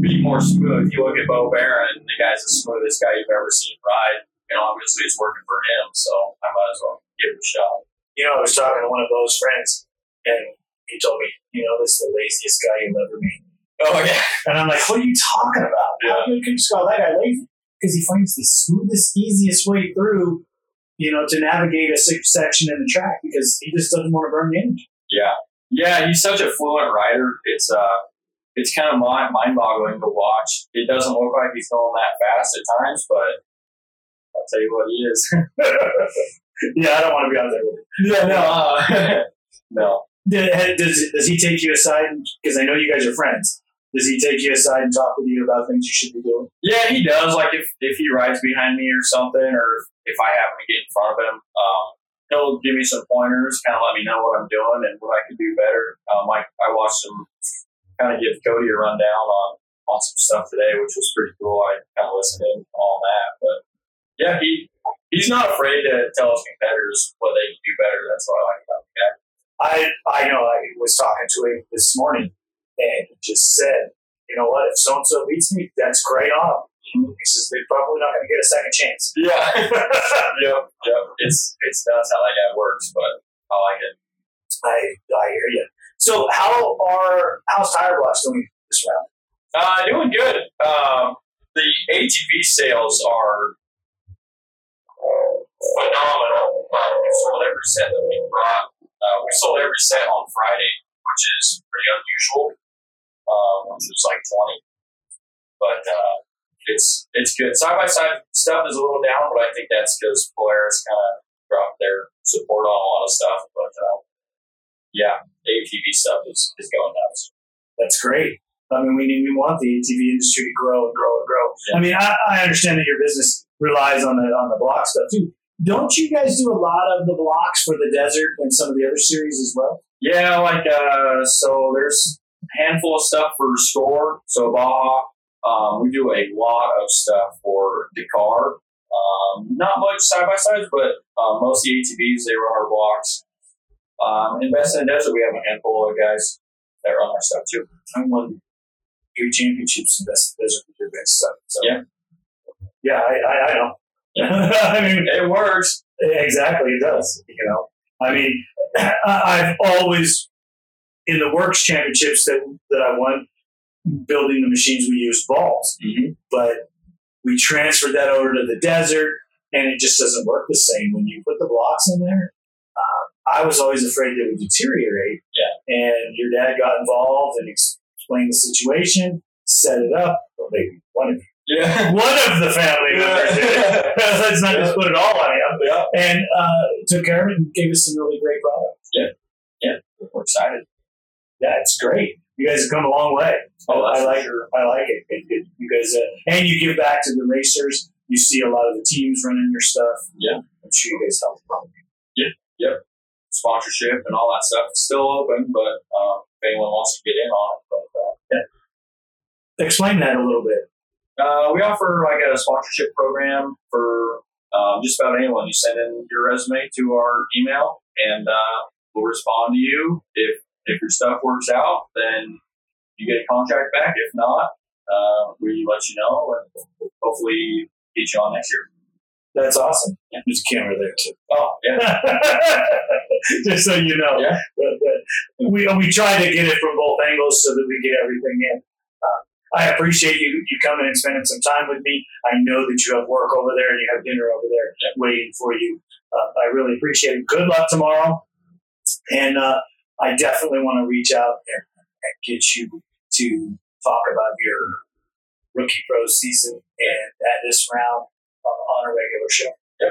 be more smooth. If you look at Bo Barron, the guy's the smoothest guy you've ever seen ride. You know, obviously it's working for him, so I might as well give it a shot. You know, I was talking to one of Bo's friends, and he told me, you know, this is the laziest guy you'll ever meet. Oh, yeah. And I'm like, what are you talking about? Yeah. How do you just call that guy lazy? Because he finds the smoothest, easiest way through, you know, to navigate a sixth section in the track because he just doesn't want to burn the engine. Yeah. Yeah, he's such a fluent rider. It's uh, it's kind of mind-boggling to watch. It doesn't look like he's going that fast at times, but I'll tell you what, he is. Yeah, I don't want to be out there with him. Yeah, no. Uh, no. Does, does he take you aside? Because I know you guys are friends. Does he take you aside and talk with you about things you should be doing? Yeah, he does. Like if, if he rides behind me or something, or if I happen to get in front of him, um, he'll give me some pointers, kind of let me know what I'm doing and what I could do better. Um, I, I watched him kind of give Cody a rundown on, on some stuff today, which was pretty cool. I kind of listened in all that. But yeah, he he's not afraid to tell his competitors what they can do better. That's what I like about the guy. I I know I was talking to him this morning, and he just said, you know what, if so-and-so beats me, that's great on him. He says, they're probably not going to get a second chance. Yeah. yep, yep. It's, it's nuts how that guy works, but I like it. I, I hear you. So how are, how's Tire Blocks doing this round? Uh, doing good. Um, the A T V sales are phenomenal. We sold every set that we brought. Uh, we sold every set on Friday, which is pretty unusual, um, which was like twenty. But uh, it's it's good. Side-by-side stuff is a little down, but I think that's because Polaris kind of dropped their support on a lot of stuff. But uh, yeah, the A T V stuff is, is going nuts. That's great. I mean, we we want the A T V industry to grow and grow and grow. Yeah. I mean, I, I understand that your business relies on the, on the block stuff too. Don't you guys do a lot of the blocks for the desert and some of the other series as well? Yeah, like, uh, so there's a handful of stuff for Score, so Baja. Um, we do a lot of stuff for Dakar. Um, not much side-by-sides, but uh, most of the A T Vs, they run our blocks. Um, and Best in the Desert, we have a handful of guys that run our stuff, too. I won two championships in Best in the Desert with your best stuff. So. Yeah. Yeah, I, I, I know. I mean, it works. Exactly, it does. You know, I mean, I've always in the works championships that that I won, building the machines, we used balls, mm-hmm. but we transferred that over to the desert, and it just doesn't work the same when you put the blocks in there. Uh, I was always afraid it would deteriorate. Yeah. And your dad got involved and explained the situation, set it up. Well, maybe one of you. Yeah. One of the family members did it. Let's not yeah. just put it all on him. Yeah. And uh, took care of it and gave us some really great product. Yeah. Yeah. We're excited. Yeah, it's great. You guys have come a long way. Oh, I like sure. I like it. it, it you guys, uh, and you give back to the racers. You see a lot of the teams running your stuff. Yeah, I'm sure you guys help. Yeah, yep. Sponsorship and all that stuff is still open, but um, if anyone wants to get in on it, but, uh, yeah. Explain that a little bit. Uh, we offer like a sponsorship program for um, just about anyone. You send in your resume to our email, and uh, we'll respond to you if. If your stuff works out, then you get a contract back. If not, uh, we let you know and hopefully get you on next year. That's awesome. Yeah. There's a camera there too. Oh, yeah. Just so you know. Yeah. But, but we we try to get it from both angles so that we get everything in. Uh, I appreciate you, you coming and spending some time with me. I know that you have work over there and you have dinner over there waiting for you. Uh, I really appreciate it. Good luck tomorrow. And, uh, I definitely want to reach out and, and get you to talk about your rookie pro season and at this round uh, on a regular show. Yep.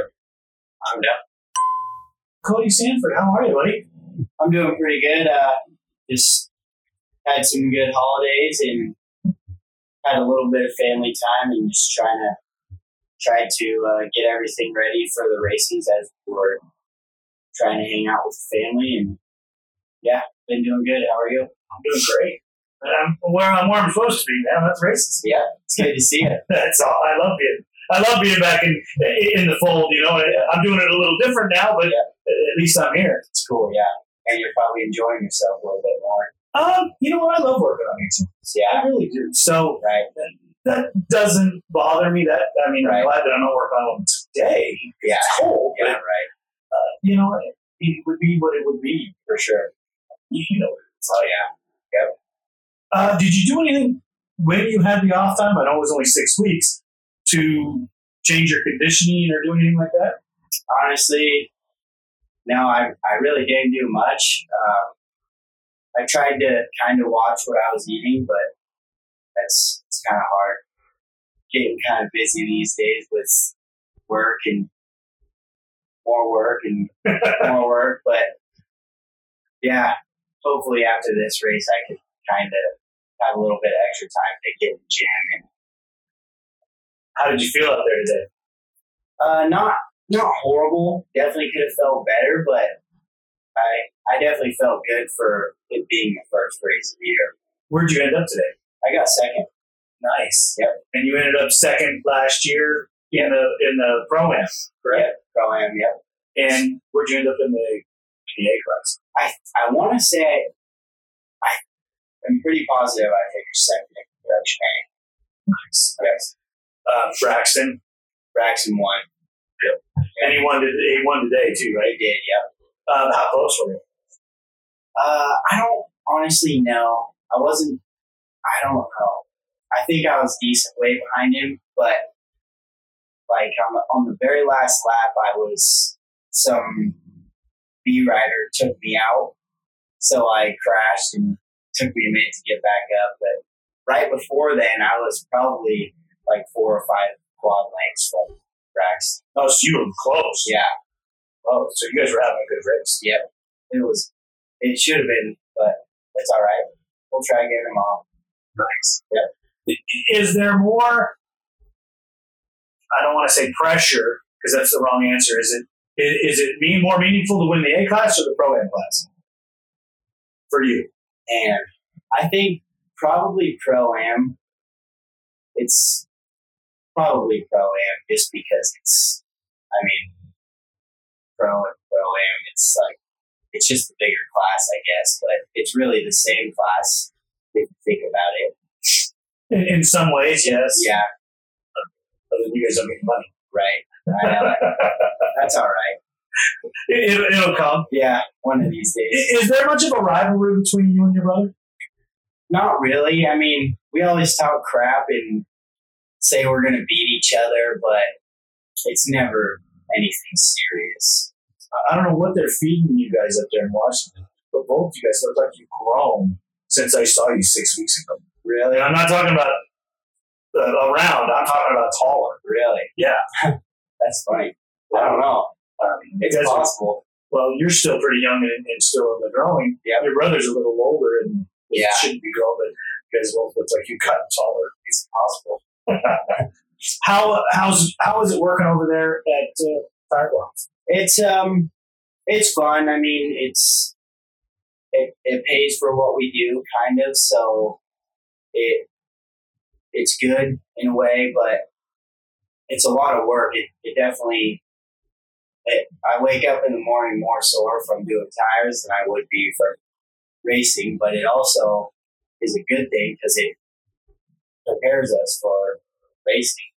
I'm down. Cody Sanford, how are you, buddy? I'm doing pretty good. Uh, just had some good holidays and had a little bit of family time and just trying to try to uh, get everything ready for the races as we were trying to hang out with the family and. Yeah, been doing good. How are you? I'm doing great. I'm where I'm where I'm supposed to be, man. That's racist. Yeah, it's good to see you. That's all. I love being. I love being back in in the fold. You know, I'm doing it a little different now, but yeah. at least I'm here. It's cool. Yeah, and you're probably enjoying yourself a little bit more. Um, you know what? I love working on YouTube. Yeah, I really do. So right. that doesn't bother me. That I mean, right. I'm glad that I'm not working on them today. Yeah, it's cold. Yeah, but, right. Uh, you know, it, it would be what it would be for sure. You know, oh yeah, yeah. Uh, did you do anything when you had the off time? I know it was only six weeks to change your conditioning or do anything like that. Honestly, no, I I really didn't do much. Uh, I tried to kind of watch what I was eating, but that's it's kind of hard. Getting kind of busy these days with work and more work and more work, but yeah. Hopefully after this race, I could kind of have a little bit of extra time to get in the gym. And how did you feel out there today? Uh, not not horrible. Definitely could have felt better, but I I definitely felt good for it being the first race of the year. Where'd you end up today? I got second. Nice. Yep. And you ended up second last year in the in the Pro-Am, correct? Yep. Pro-Am. Yep. And where'd you end up in the P A class? I I want to say I, I'm pretty positive I finished second in the Dutch game. Nice. Yes. Uh, Braxton. Braxton won. Yep. Yeah. And he won, he won today too, right? He did, yeah. Um, how close were you? Uh, I don't honestly know. I wasn't, I don't know. I think I was decent way behind him, but like on the, on the very last lap, I was some... B rider took me out, so I crashed and took me a minute to get back up. But right before then, I was probably like four or five quad lengths from Braxton. Oh, so you were close. Yeah. Oh, so you guys were having a good race. Yep. It was. It should have been, but it's all right. We'll try and get them off. Nice. Yep. Is there more? I don't want to say pressure because that's the wrong answer. Is it? Is it being more meaningful to win the A class or the Pro-Am class for you? And I think probably Pro-Am. It's probably Pro-Am just because it's, I mean, Pro and Pro-Am, it's like, it's just a bigger class, I guess, but it's really the same class if you think about it. In, in some ways, yes. Yeah. Other than you guys don't make money. Right. I know. That's all right. It, it, it'll come. Yeah, one of these days. Is there much of a rivalry between you and your brother? Not really. I mean, we always talk crap and say we're going to beat each other, but It's never anything serious. I don't know what they're feeding you guys up there in Washington, but both you guys look like you've grown since I saw you six weeks ago. Really? I'm not talking about around. I'm talking about taller. Really? Yeah. That's funny. I don't know. I mean, it's it possible. Well, you're still pretty young and, and still in the growing. Yeah. Your brother's a little older and yeah. shouldn't be growing, but you guys both look like you've gotten taller. It's possible. How how's how is it working over there at uh, Tire Blocks? It's um, it's fun. I mean, it's it it pays for what we do, kind of. So it it's good in a way, but it's a lot of work. It it definitely. It, I wake up in the morning more sore from doing tires than I would be for racing, but it also is a good thing because it prepares us for racing,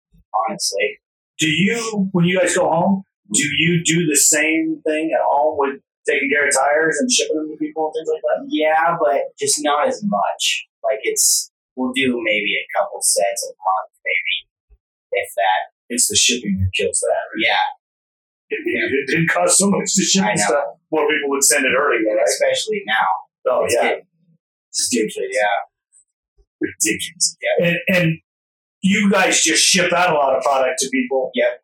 honestly. Do you, when you guys go home, do you do the same thing at home with taking care of tires and shipping them to people and things like that? Yeah, but just not as much. Like it's, we'll do maybe a couple sets a month, maybe, if that. It's the shipping that kills that, right? Yeah. It, it, it didn't cost so much to ship and stuff. More people would send it early, right? Especially now. Oh, it's yeah. Getting, it's ridiculous. Yeah. Ridiculous. Yeah. And, and you guys just ship out a lot of product to people. Yep.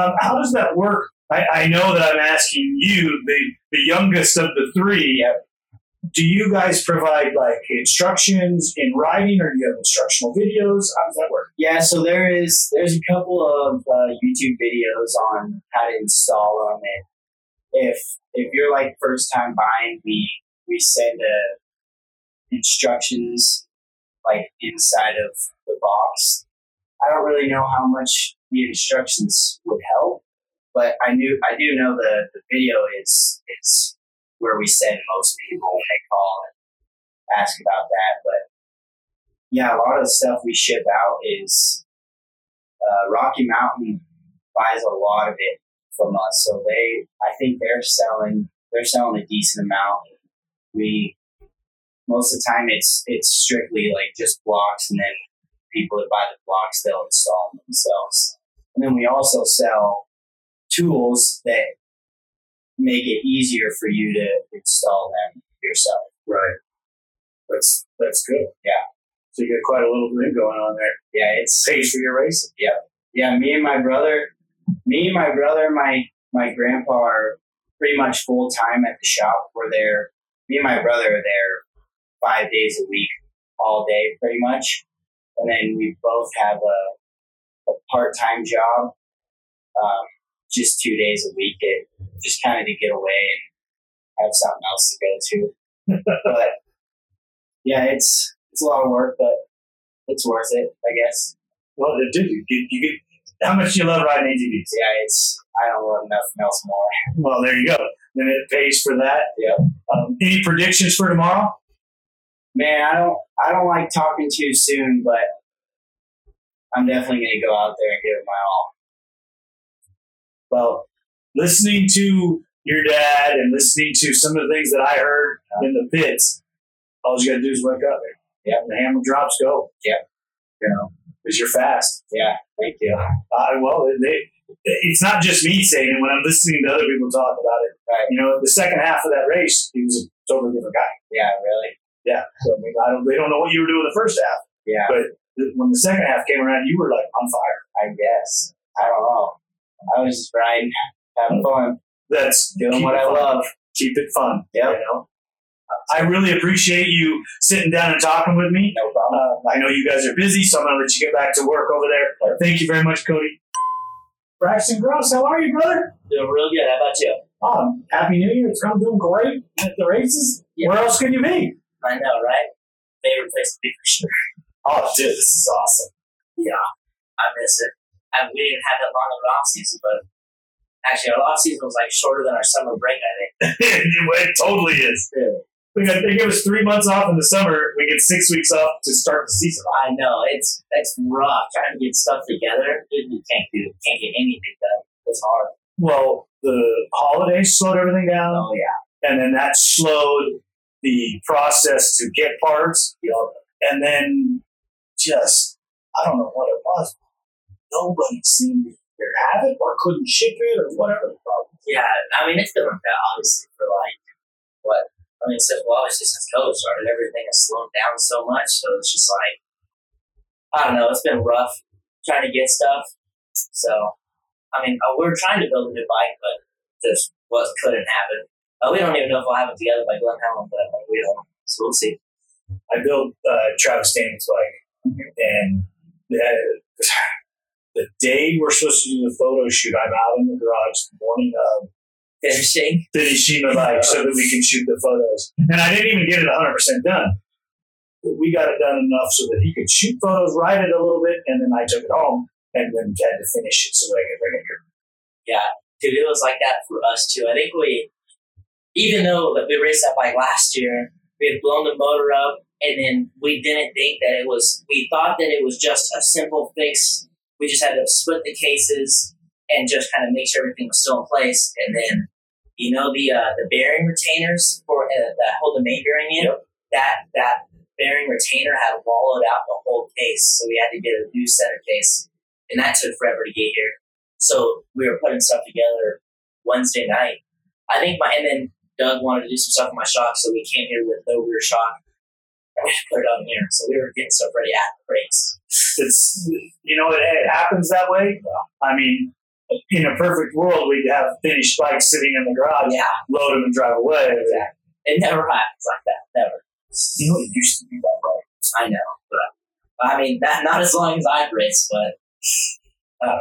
Um, how does that work? I, I know that I'm asking you, the, the youngest of the three, yep. Do you guys provide like instructions in writing, or do you have instructional videos? How does that work? Yeah, so there is there's a couple of uh, YouTube videos on how to install them, and if if you're like first time buying, we we send uh, instructions like inside of the box. I don't really know how much the instructions would help, but I knew I do know the, the video is is. where we send most people when they call and ask about that. But yeah, a lot of the stuff we ship out is uh, Rocky Mountain buys a lot of it from us. So they, I think they're selling, they're selling a decent amount. We, most of the time it's, it's strictly like just blocks, and then people that buy the blocks, they'll install them themselves. And then we also sell tools that make it easier for you to install them yourself. Right. That's that's good. Yeah. So you got quite a little thing going on there. Yeah, it's pays for your racing. Yeah. Yeah, me and my brother me and my brother, my my grandpa are pretty much full time at the shop. We're there me and my brother are there five days a week, all day pretty much. And then we both have a, a part time job. Um just two days a week, it, just kind of to get away and have something else to go to. But yeah, it's it's a lot of work, but it's worth it, I guess. Well, dude, you get, you get, how much do you love riding A T Vs? Yeah, it's, I don't love nothing else more. Well, there you go. Then it pays for that. Yeah. Um, any predictions for tomorrow? Man, I don't, I don't like talking too soon, but I'm definitely going to go out there and give it my all. Well, listening to your dad and listening to some of the things that I heard in the pits, all you got to do is wake up. Yeah, the hammer drops, go. Yeah, you know, because you're fast. Yeah, thank you. I uh, well, it, it, it's not just me saying it. When I'm listening to other people talk about it, right. You know, the second half of that race, he was a totally different guy. Yeah, really. Yeah. So I mean, I don't. They don't know what you were doing the first half. Yeah. But th- when the second half came around, you were like on fire. I guess. I don't know. I was just riding, having fun. That's doing what I love. Keep it fun. Yeah. You know? I really appreciate you sitting down and talking with me. No problem. Uh, I know you guys are busy, so I'm going to let you get back to work over there. Thank you very much, Cody. Braxton Gross, how are you, brother? Doing real good. How about you? Oh, Happy New Year. It's I'm doing great at the races. Yeah. Where else could you be? I know, right? Favorite place to be for sure. Oh, dude, this is awesome. Yeah. I miss it. I mean, we didn't have that long of an off season, but actually, our off season was like shorter than our summer break, I think. It totally is. Yeah. We got, they give us three months off in the summer. We get six weeks off to start the season. I know it's it's rough trying to get stuff together. You can't do can't get anything done. It's hard. Well, the holidays slowed everything down. Oh yeah, and then that slowed the process to get parts. You know, and then just I don't know what it was. Nobody seemed to either haven't or couldn't ship it or whatever the problem. Yeah, I mean, it's been like that, obviously, for like, what? I mean, since, well, obviously, since COVID started, everything has slowed down so much. So it's just like, I don't know, it's been rough trying to get stuff. So, I mean, we we're trying to build a new bike, but just what couldn't happen. Uh, we don't even know if we'll have it together by Glen Helen, but like, we don't. So we'll see. I built uh, Travis Stanton's bike, and that, the day we're supposed to do the photo shoot, I'm out in the garage the morning of finishing finishing the bike so that we can shoot the photos. And I didn't even get it one hundred percent done. But we got it done enough so that he could shoot photos, write it a little bit, and then I took it home and then had to finish it so that I could bring it here. Yeah, dude, it was like that for us too. I think we, even though that we raced that bike last year, we had blown the motor up, and then we didn't think that it was, we thought that it was just a simple fix. We just had to split the cases and just kind of make sure everything was still in place. And then, you know, the uh, the bearing retainers for uh, that hold the main bearing in, yep. that that bearing retainer had wallowed out the whole case. So we had to get a new center case, and that took forever to get here. So we were putting stuff together Wednesday night. I think my, and then Doug wanted to do some stuff in my shop, so we came here with no rear shock. We put it on here, so we were getting stuff ready at the race. It's, you know, it, it happens that way. Yeah. I mean, in a perfect world, we'd have finished bikes sitting in the garage, yeah. load them and drive away. Exactly. It never happens like that, never. You know, it used to be that way. I know, but I mean, that, not as long as I've raced, but I don't know.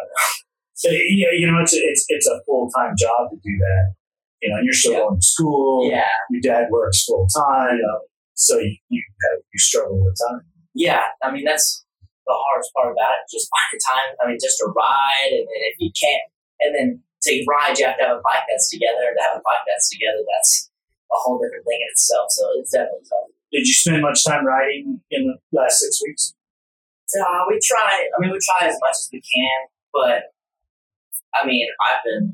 So, yeah, you know, it's a, it's it's a full time job to do that. You know, you're still yeah. going to school. Yeah. Your dad works full time. Yeah. So you you, uh, you struggle with time. Yeah, I mean, that's the hardest part about it. Just find the time. I mean, just to ride, and then if you can't, and then to ride, you have to have a bike that's together. To have a bike that's together, that's a whole different thing in itself. So it's definitely tough. Did you spend much time riding in the last six weeks? Uh, we try. I mean, we try as much as we can, but I mean, I've been.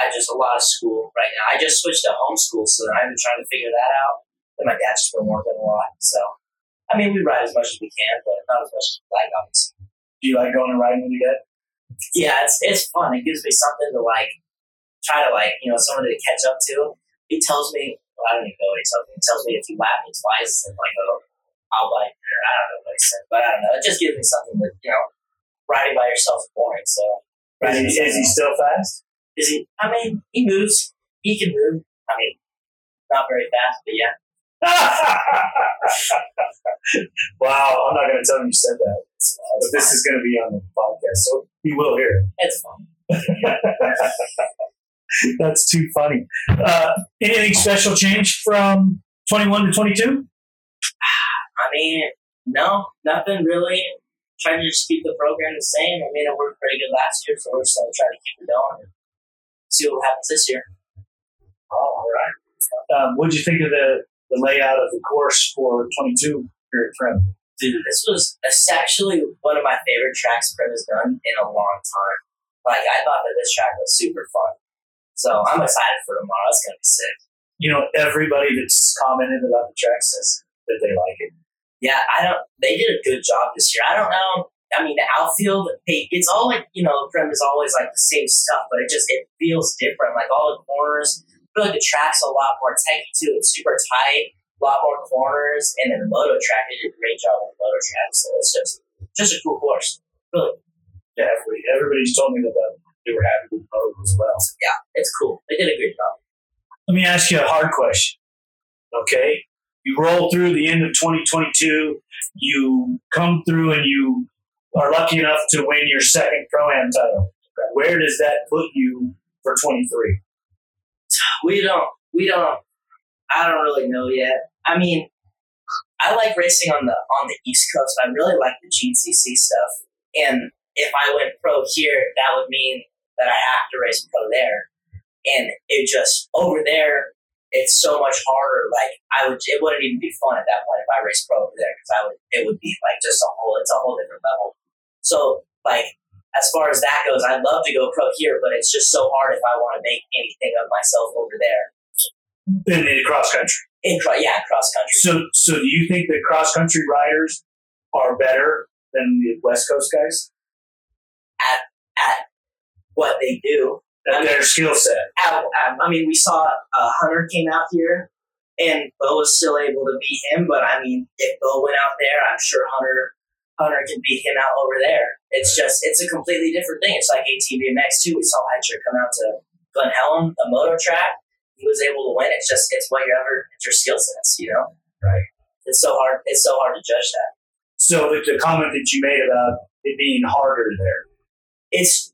I just a lot of school right now. I just switched to homeschool, so I've been trying to figure that out. And my dad's just been working a lot, so I mean, we ride as much as we can, but not as much as we like, obviously. Do you like going and riding with your dad? Yeah, it's it's fun. It gives me something to like, try to like, you know, someone to catch up to. He tells me, well, I don't even know what he tells me. He tells me if you lap me twice, and like, oh, I'll like, or I don't know what he said, but I don't know. It just gives me something that, you know, riding by yourself is boring. So is he, is he still fast? Is he? I mean, he moves. He can move. I mean, not very fast, but yeah. Wow, I'm not going to tell him you said that. But this is going to be on the podcast, so he will hear it. It's fun. That's too funny. Uh, anything special change from twenty-one to twenty-two? I mean, no, nothing really. Trying to just keep the program the same. I mean, it worked pretty good last year, so we're still trying to keep it going and see what happens this year. All right. Um, what did you think of the the layout of the course for twenty-two here at Prim? Dude, this was actually one of my favorite tracks Prim has done in a long time. Like, I thought that this track was super fun. So I'm excited for tomorrow. It's going to be sick. You know, everybody that's commented about the track says that they like it. Yeah, I don't. They did a good job this year. I don't know. I mean, the outfield, they, it's all like, you know, Prim is always like the same stuff, but it just, it feels different. Like, all the corners, I feel like the track's a lot more techy too. It's super tight, a lot more corners, and then the moto track, they did a great job on the moto track, so it's just just a cool course. Really. Yeah, everybody, everybody's told me that they were happy with the moto as well. Yeah, it's cool. They did a great job. Let me ask you a hard question. Okay? You roll through the end of twenty twenty-two, you come through and you are lucky enough to win your second Pro-Am title. Where does that put you for twenty-three? We don't, we don't, I don't really know yet. I mean, I like racing on the on the East Coast. I really like the G N C C stuff. And if I went pro here, that would mean that I have to race pro there. And it just, over there, it's so much harder. Like, I would, it wouldn't even be fun at that point if I raced pro over there, because I would, it would be like just a whole, it's a whole different level. So, like, as far as that goes, I'd love to go pro here, but it's just so hard if I want to make anything of myself over there. And in cross country, in yeah, cross country. So, so do you think that cross country riders are better than the West Coast guys? At at what they do. And their skill set. I, I mean, we saw uh, Hunter came out here, and Bo was still able to beat him. But I mean, if Bo went out there, I'm sure Hunter Hunter can beat him out over there. It's just it's a completely different thing. It's like A T V M X too. We saw Hettrick come out to Glen Helen, the moto track. He was able to win. It's just it's whatever it's your skill sets, you know. Right. It's so hard. It's so hard to judge that. So the, the comment that you made about it being harder there, it's.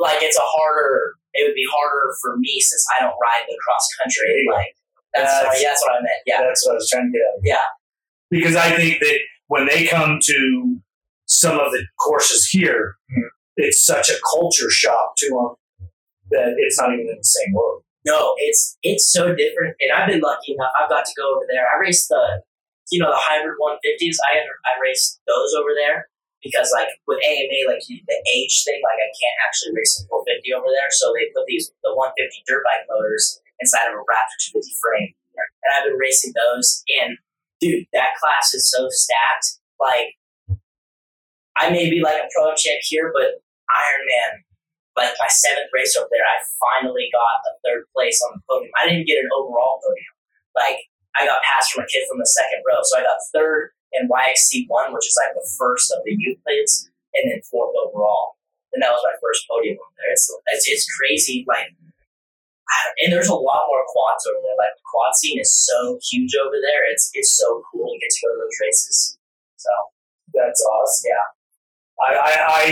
Like, it's a harder, it would be harder for me since I don't ride the cross country. Like, that's, that's, what, I, that's what I meant. Yeah. That's what I was trying to get at. Yeah. Because I think that when they come to some of the courses here, mm-hmm. it's such a culture shock to them that it's not even in the same world. No, it's it's so different. And I've been lucky enough. I've got to go over there. I raced the, you know, the hybrid one fifties. I, had, I raced those over there. Because, like, with A M A, like, the age thing, like, I can't actually race a four fifty over there. So they put these, the one fifty dirt bike motors inside of a Raptor two fifty frame. And I've been racing those. And, dude, that class is so stacked. Like, I may be, like, a pro champ here, but Iron Man, like, my seventh race over there, I finally got a third place on the podium. I didn't get an overall podium. Like, I got passed from a kid from the second row. So I got third. And Y X C one, which is like the first of the youth plates, and then fourth overall. And that was my first podium over there. It's, it's, it's crazy. Like, and there's a lot more quads over there. Like, the quad scene is so huge over there. It's it's so cool to get to go to those races. So that's awesome. Yeah. I, I, I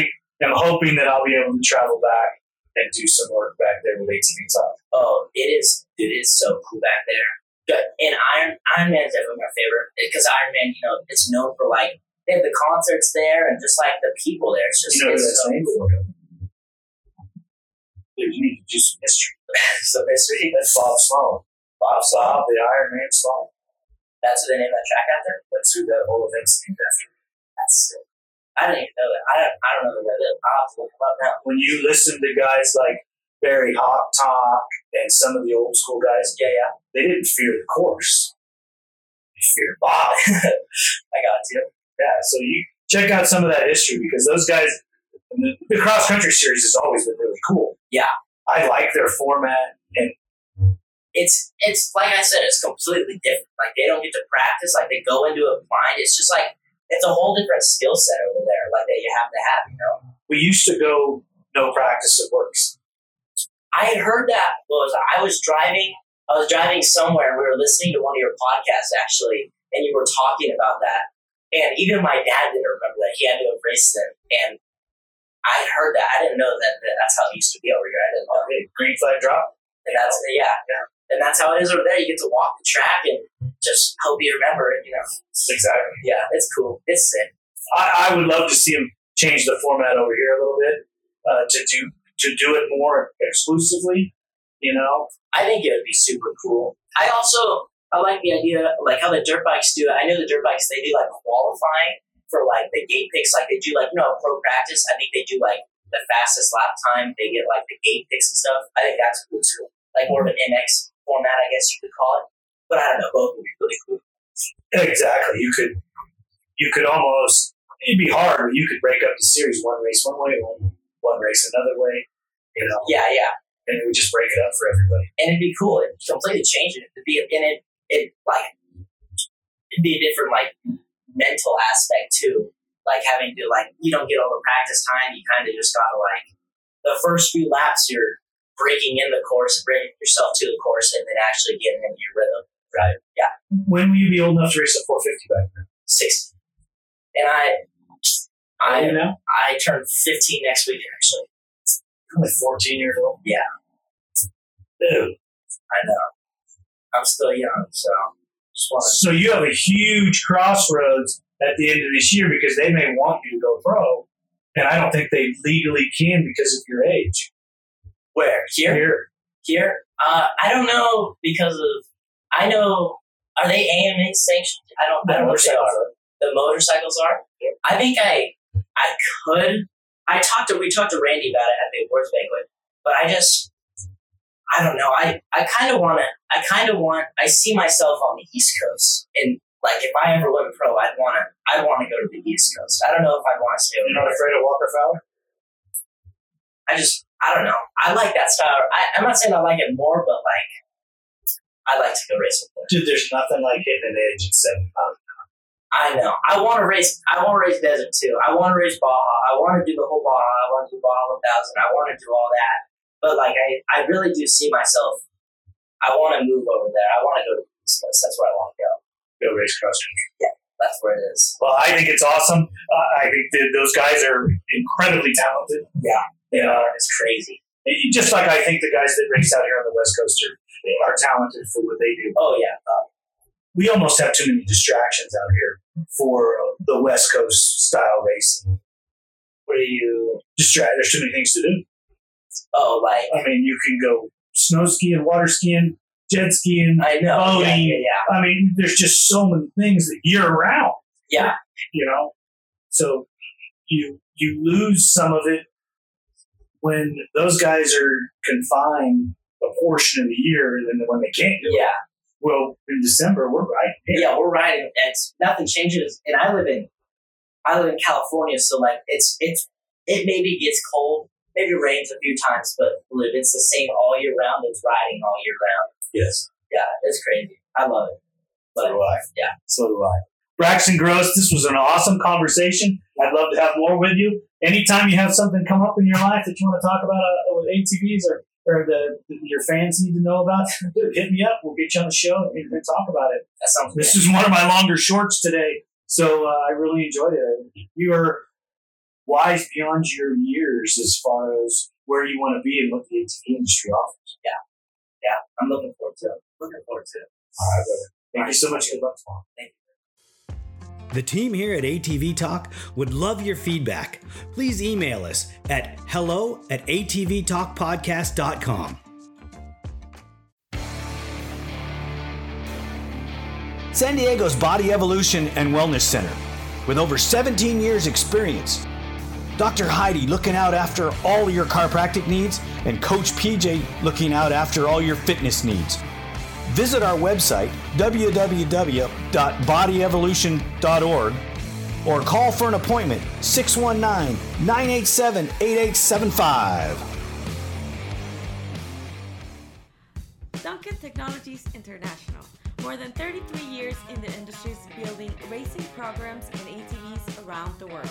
am hoping that I'll be able to travel back and do some work back there with A T V Top. Oh, it is. It is so cool back there. Good. And Iron Iron Man is definitely my favorite because Iron Man, you know, it's known for like they have the concerts there and just like the people there. It's just you know, it's so cool. Dude, you need to do some history. So basically, that's Bob Sloan. Bob Sloan, the Iron Man Sloan. That's who they named that track after. That's who that whole event's named after. That's sick. I didn't even know that. I don't. I don't know the way that Bob's looking up now. When you listen to guys like Barry Hawk Talk and some of the old school guys, yeah, yeah. They didn't fear the course. They feared Bob. I got you. Yeah, so you check out some of that history because those guys, the, the cross country series has always been really cool. Yeah. I like their format. And it's, it's like I said, it's completely different. Like, they don't get to practice. Like, they go into it blind. It's just like, it's a whole different skill set over there, like, that you have to have, you know. We used to go no practice at works. I had heard that. What was I was driving. I was driving somewhere, and we were listening to one of your podcasts, actually, and you were talking about that. And even my dad didn't remember that. He had to embrace it. And I heard that. I didn't know that, that that's how it used to be over here. I didn't know. Okay. Green flag drop. And that's, yeah. yeah. And that's how it is over there. You get to walk the track and just hope you remember it, you know. Exactly. Yeah, it's cool. It's sick. I, I would love to see him change the format over here a little bit uh, to do to do it more exclusively. You know, I think it would be super cool. I also, I like the idea, like how the dirt bikes do it. I know the dirt bikes, they do like qualifying for like the gate picks. Like they do like, you know, pro practice. I think they do like the fastest lap time. They get like the gate picks and stuff. I think that's cool too. Like more of an M X format, I guess you could call it. But I don't know, both would be really cool. Exactly. You could, you could almost, it'd be hard. You could break up the series one race one way, one, one race another way. You know? Yeah, yeah. And we just break it up for everybody. And it'd be cool. It'd completely change it. It'd be, and it, it, like, it'd be a different, like, mental aspect, too. Like, having to, like, you don't get all the practice time. You kind of just got to, like, the first few laps, you're breaking in the course, bringing yourself to the course, and then actually getting into your rhythm. Right. Yeah. When will you be old enough to race a four fifty back then? sixty. And I, I, you know? I turned fifteen next week, actually. I'm like fourteen years old. Yeah. Dude. I know. I'm still young, so. So you have a huge crossroads at the end of this year because they may want you to go pro, and I don't think they legally can because of your age. Where? Here? Here. Here? Uh, I don't know because of, I know, are they A M A sanctioned? I don't, I don't know what they are. The motorcycles are? Yeah. I think I, I could. I talked to, we talked to Randy about it at the awards banquet, but I just, I don't know. I, I kind of want to, I kind of want, I see myself on the East Coast, and like, if I ever went pro, I'd want to, I want to go to the East Coast. I don't know if I want to stay over there. You're not afraid of Walker Fowler? I just, I don't know. I like that style. I, I'm not saying I like it more, but like, I like to go race with them. Dude, there's nothing like hitting an edge except um, I know. I want to race. I want to race desert too. I want to race Baja. I want to do the whole Baja. I want to do Baja one thousand. I want to do all that. But like, I, I really do see myself. I want to move over there. I want to go to the East Coast. That's where I want to go. Go race cross country. Yeah, that's where it is. Well, I think it's awesome. Uh, I think that those guys are incredibly talented. Yeah, they are. It's crazy. And just like I think the guys that race out here on the West Coast are, are talented for what they do. Oh yeah. Uh, We almost have too many distractions out here for the West Coast style racing. What are you distracted? There's too many things to do. Oh, like I mean, you can go snow skiing, water skiing, jet skiing. I know. Boating. Yeah, yeah, yeah. I mean, there's just so many things that year round. Yeah. You know, so you you lose some of it when those guys are confined a portion of the year, than when they can't do it. Yeah. Well, in December, we're riding. Yeah, we're riding. It's, nothing changes. And I live in I live in California, so like it's it's it maybe gets cold, maybe rains a few times, but it's the same all year round. It's riding all year round. Yes. Yeah, it's crazy. I love it. But, so do I. Yeah. So do I. Braxton Gross, this was an awesome conversation. I'd love to have more with you. Anytime you have something come up in your life that you want to talk about uh, with A T Vs or or the, the your fans need to know about, dude, hit me up. We'll get you on the show and we'll talk about it. That sounds This good. Is one of my longer shorts today, so uh, I really enjoyed it. You are wise beyond your years as far as where you want to be and what the A T V industry offers. Yeah. Yeah. I'm looking forward to it. Looking forward to it. All right, brother. Thank All you so much. Good luck tomorrow. Thank you. The team here at A T V Talk would love your feedback. Please email us at hello at atvtalkpodcast.com. San Diego's Body Evolution and Wellness Center. With over seventeen years experience, Doctor Heidi looking out after all your chiropractic needs and Coach P J looking out after all your fitness needs. Visit our website, w w w dot body evolution dot org, or call for an appointment, six one nine, nine eight seven, eight eight seven five. Duncan Technologies International. More than thirty-three years in the industries building racing programs and A T Vs around the world.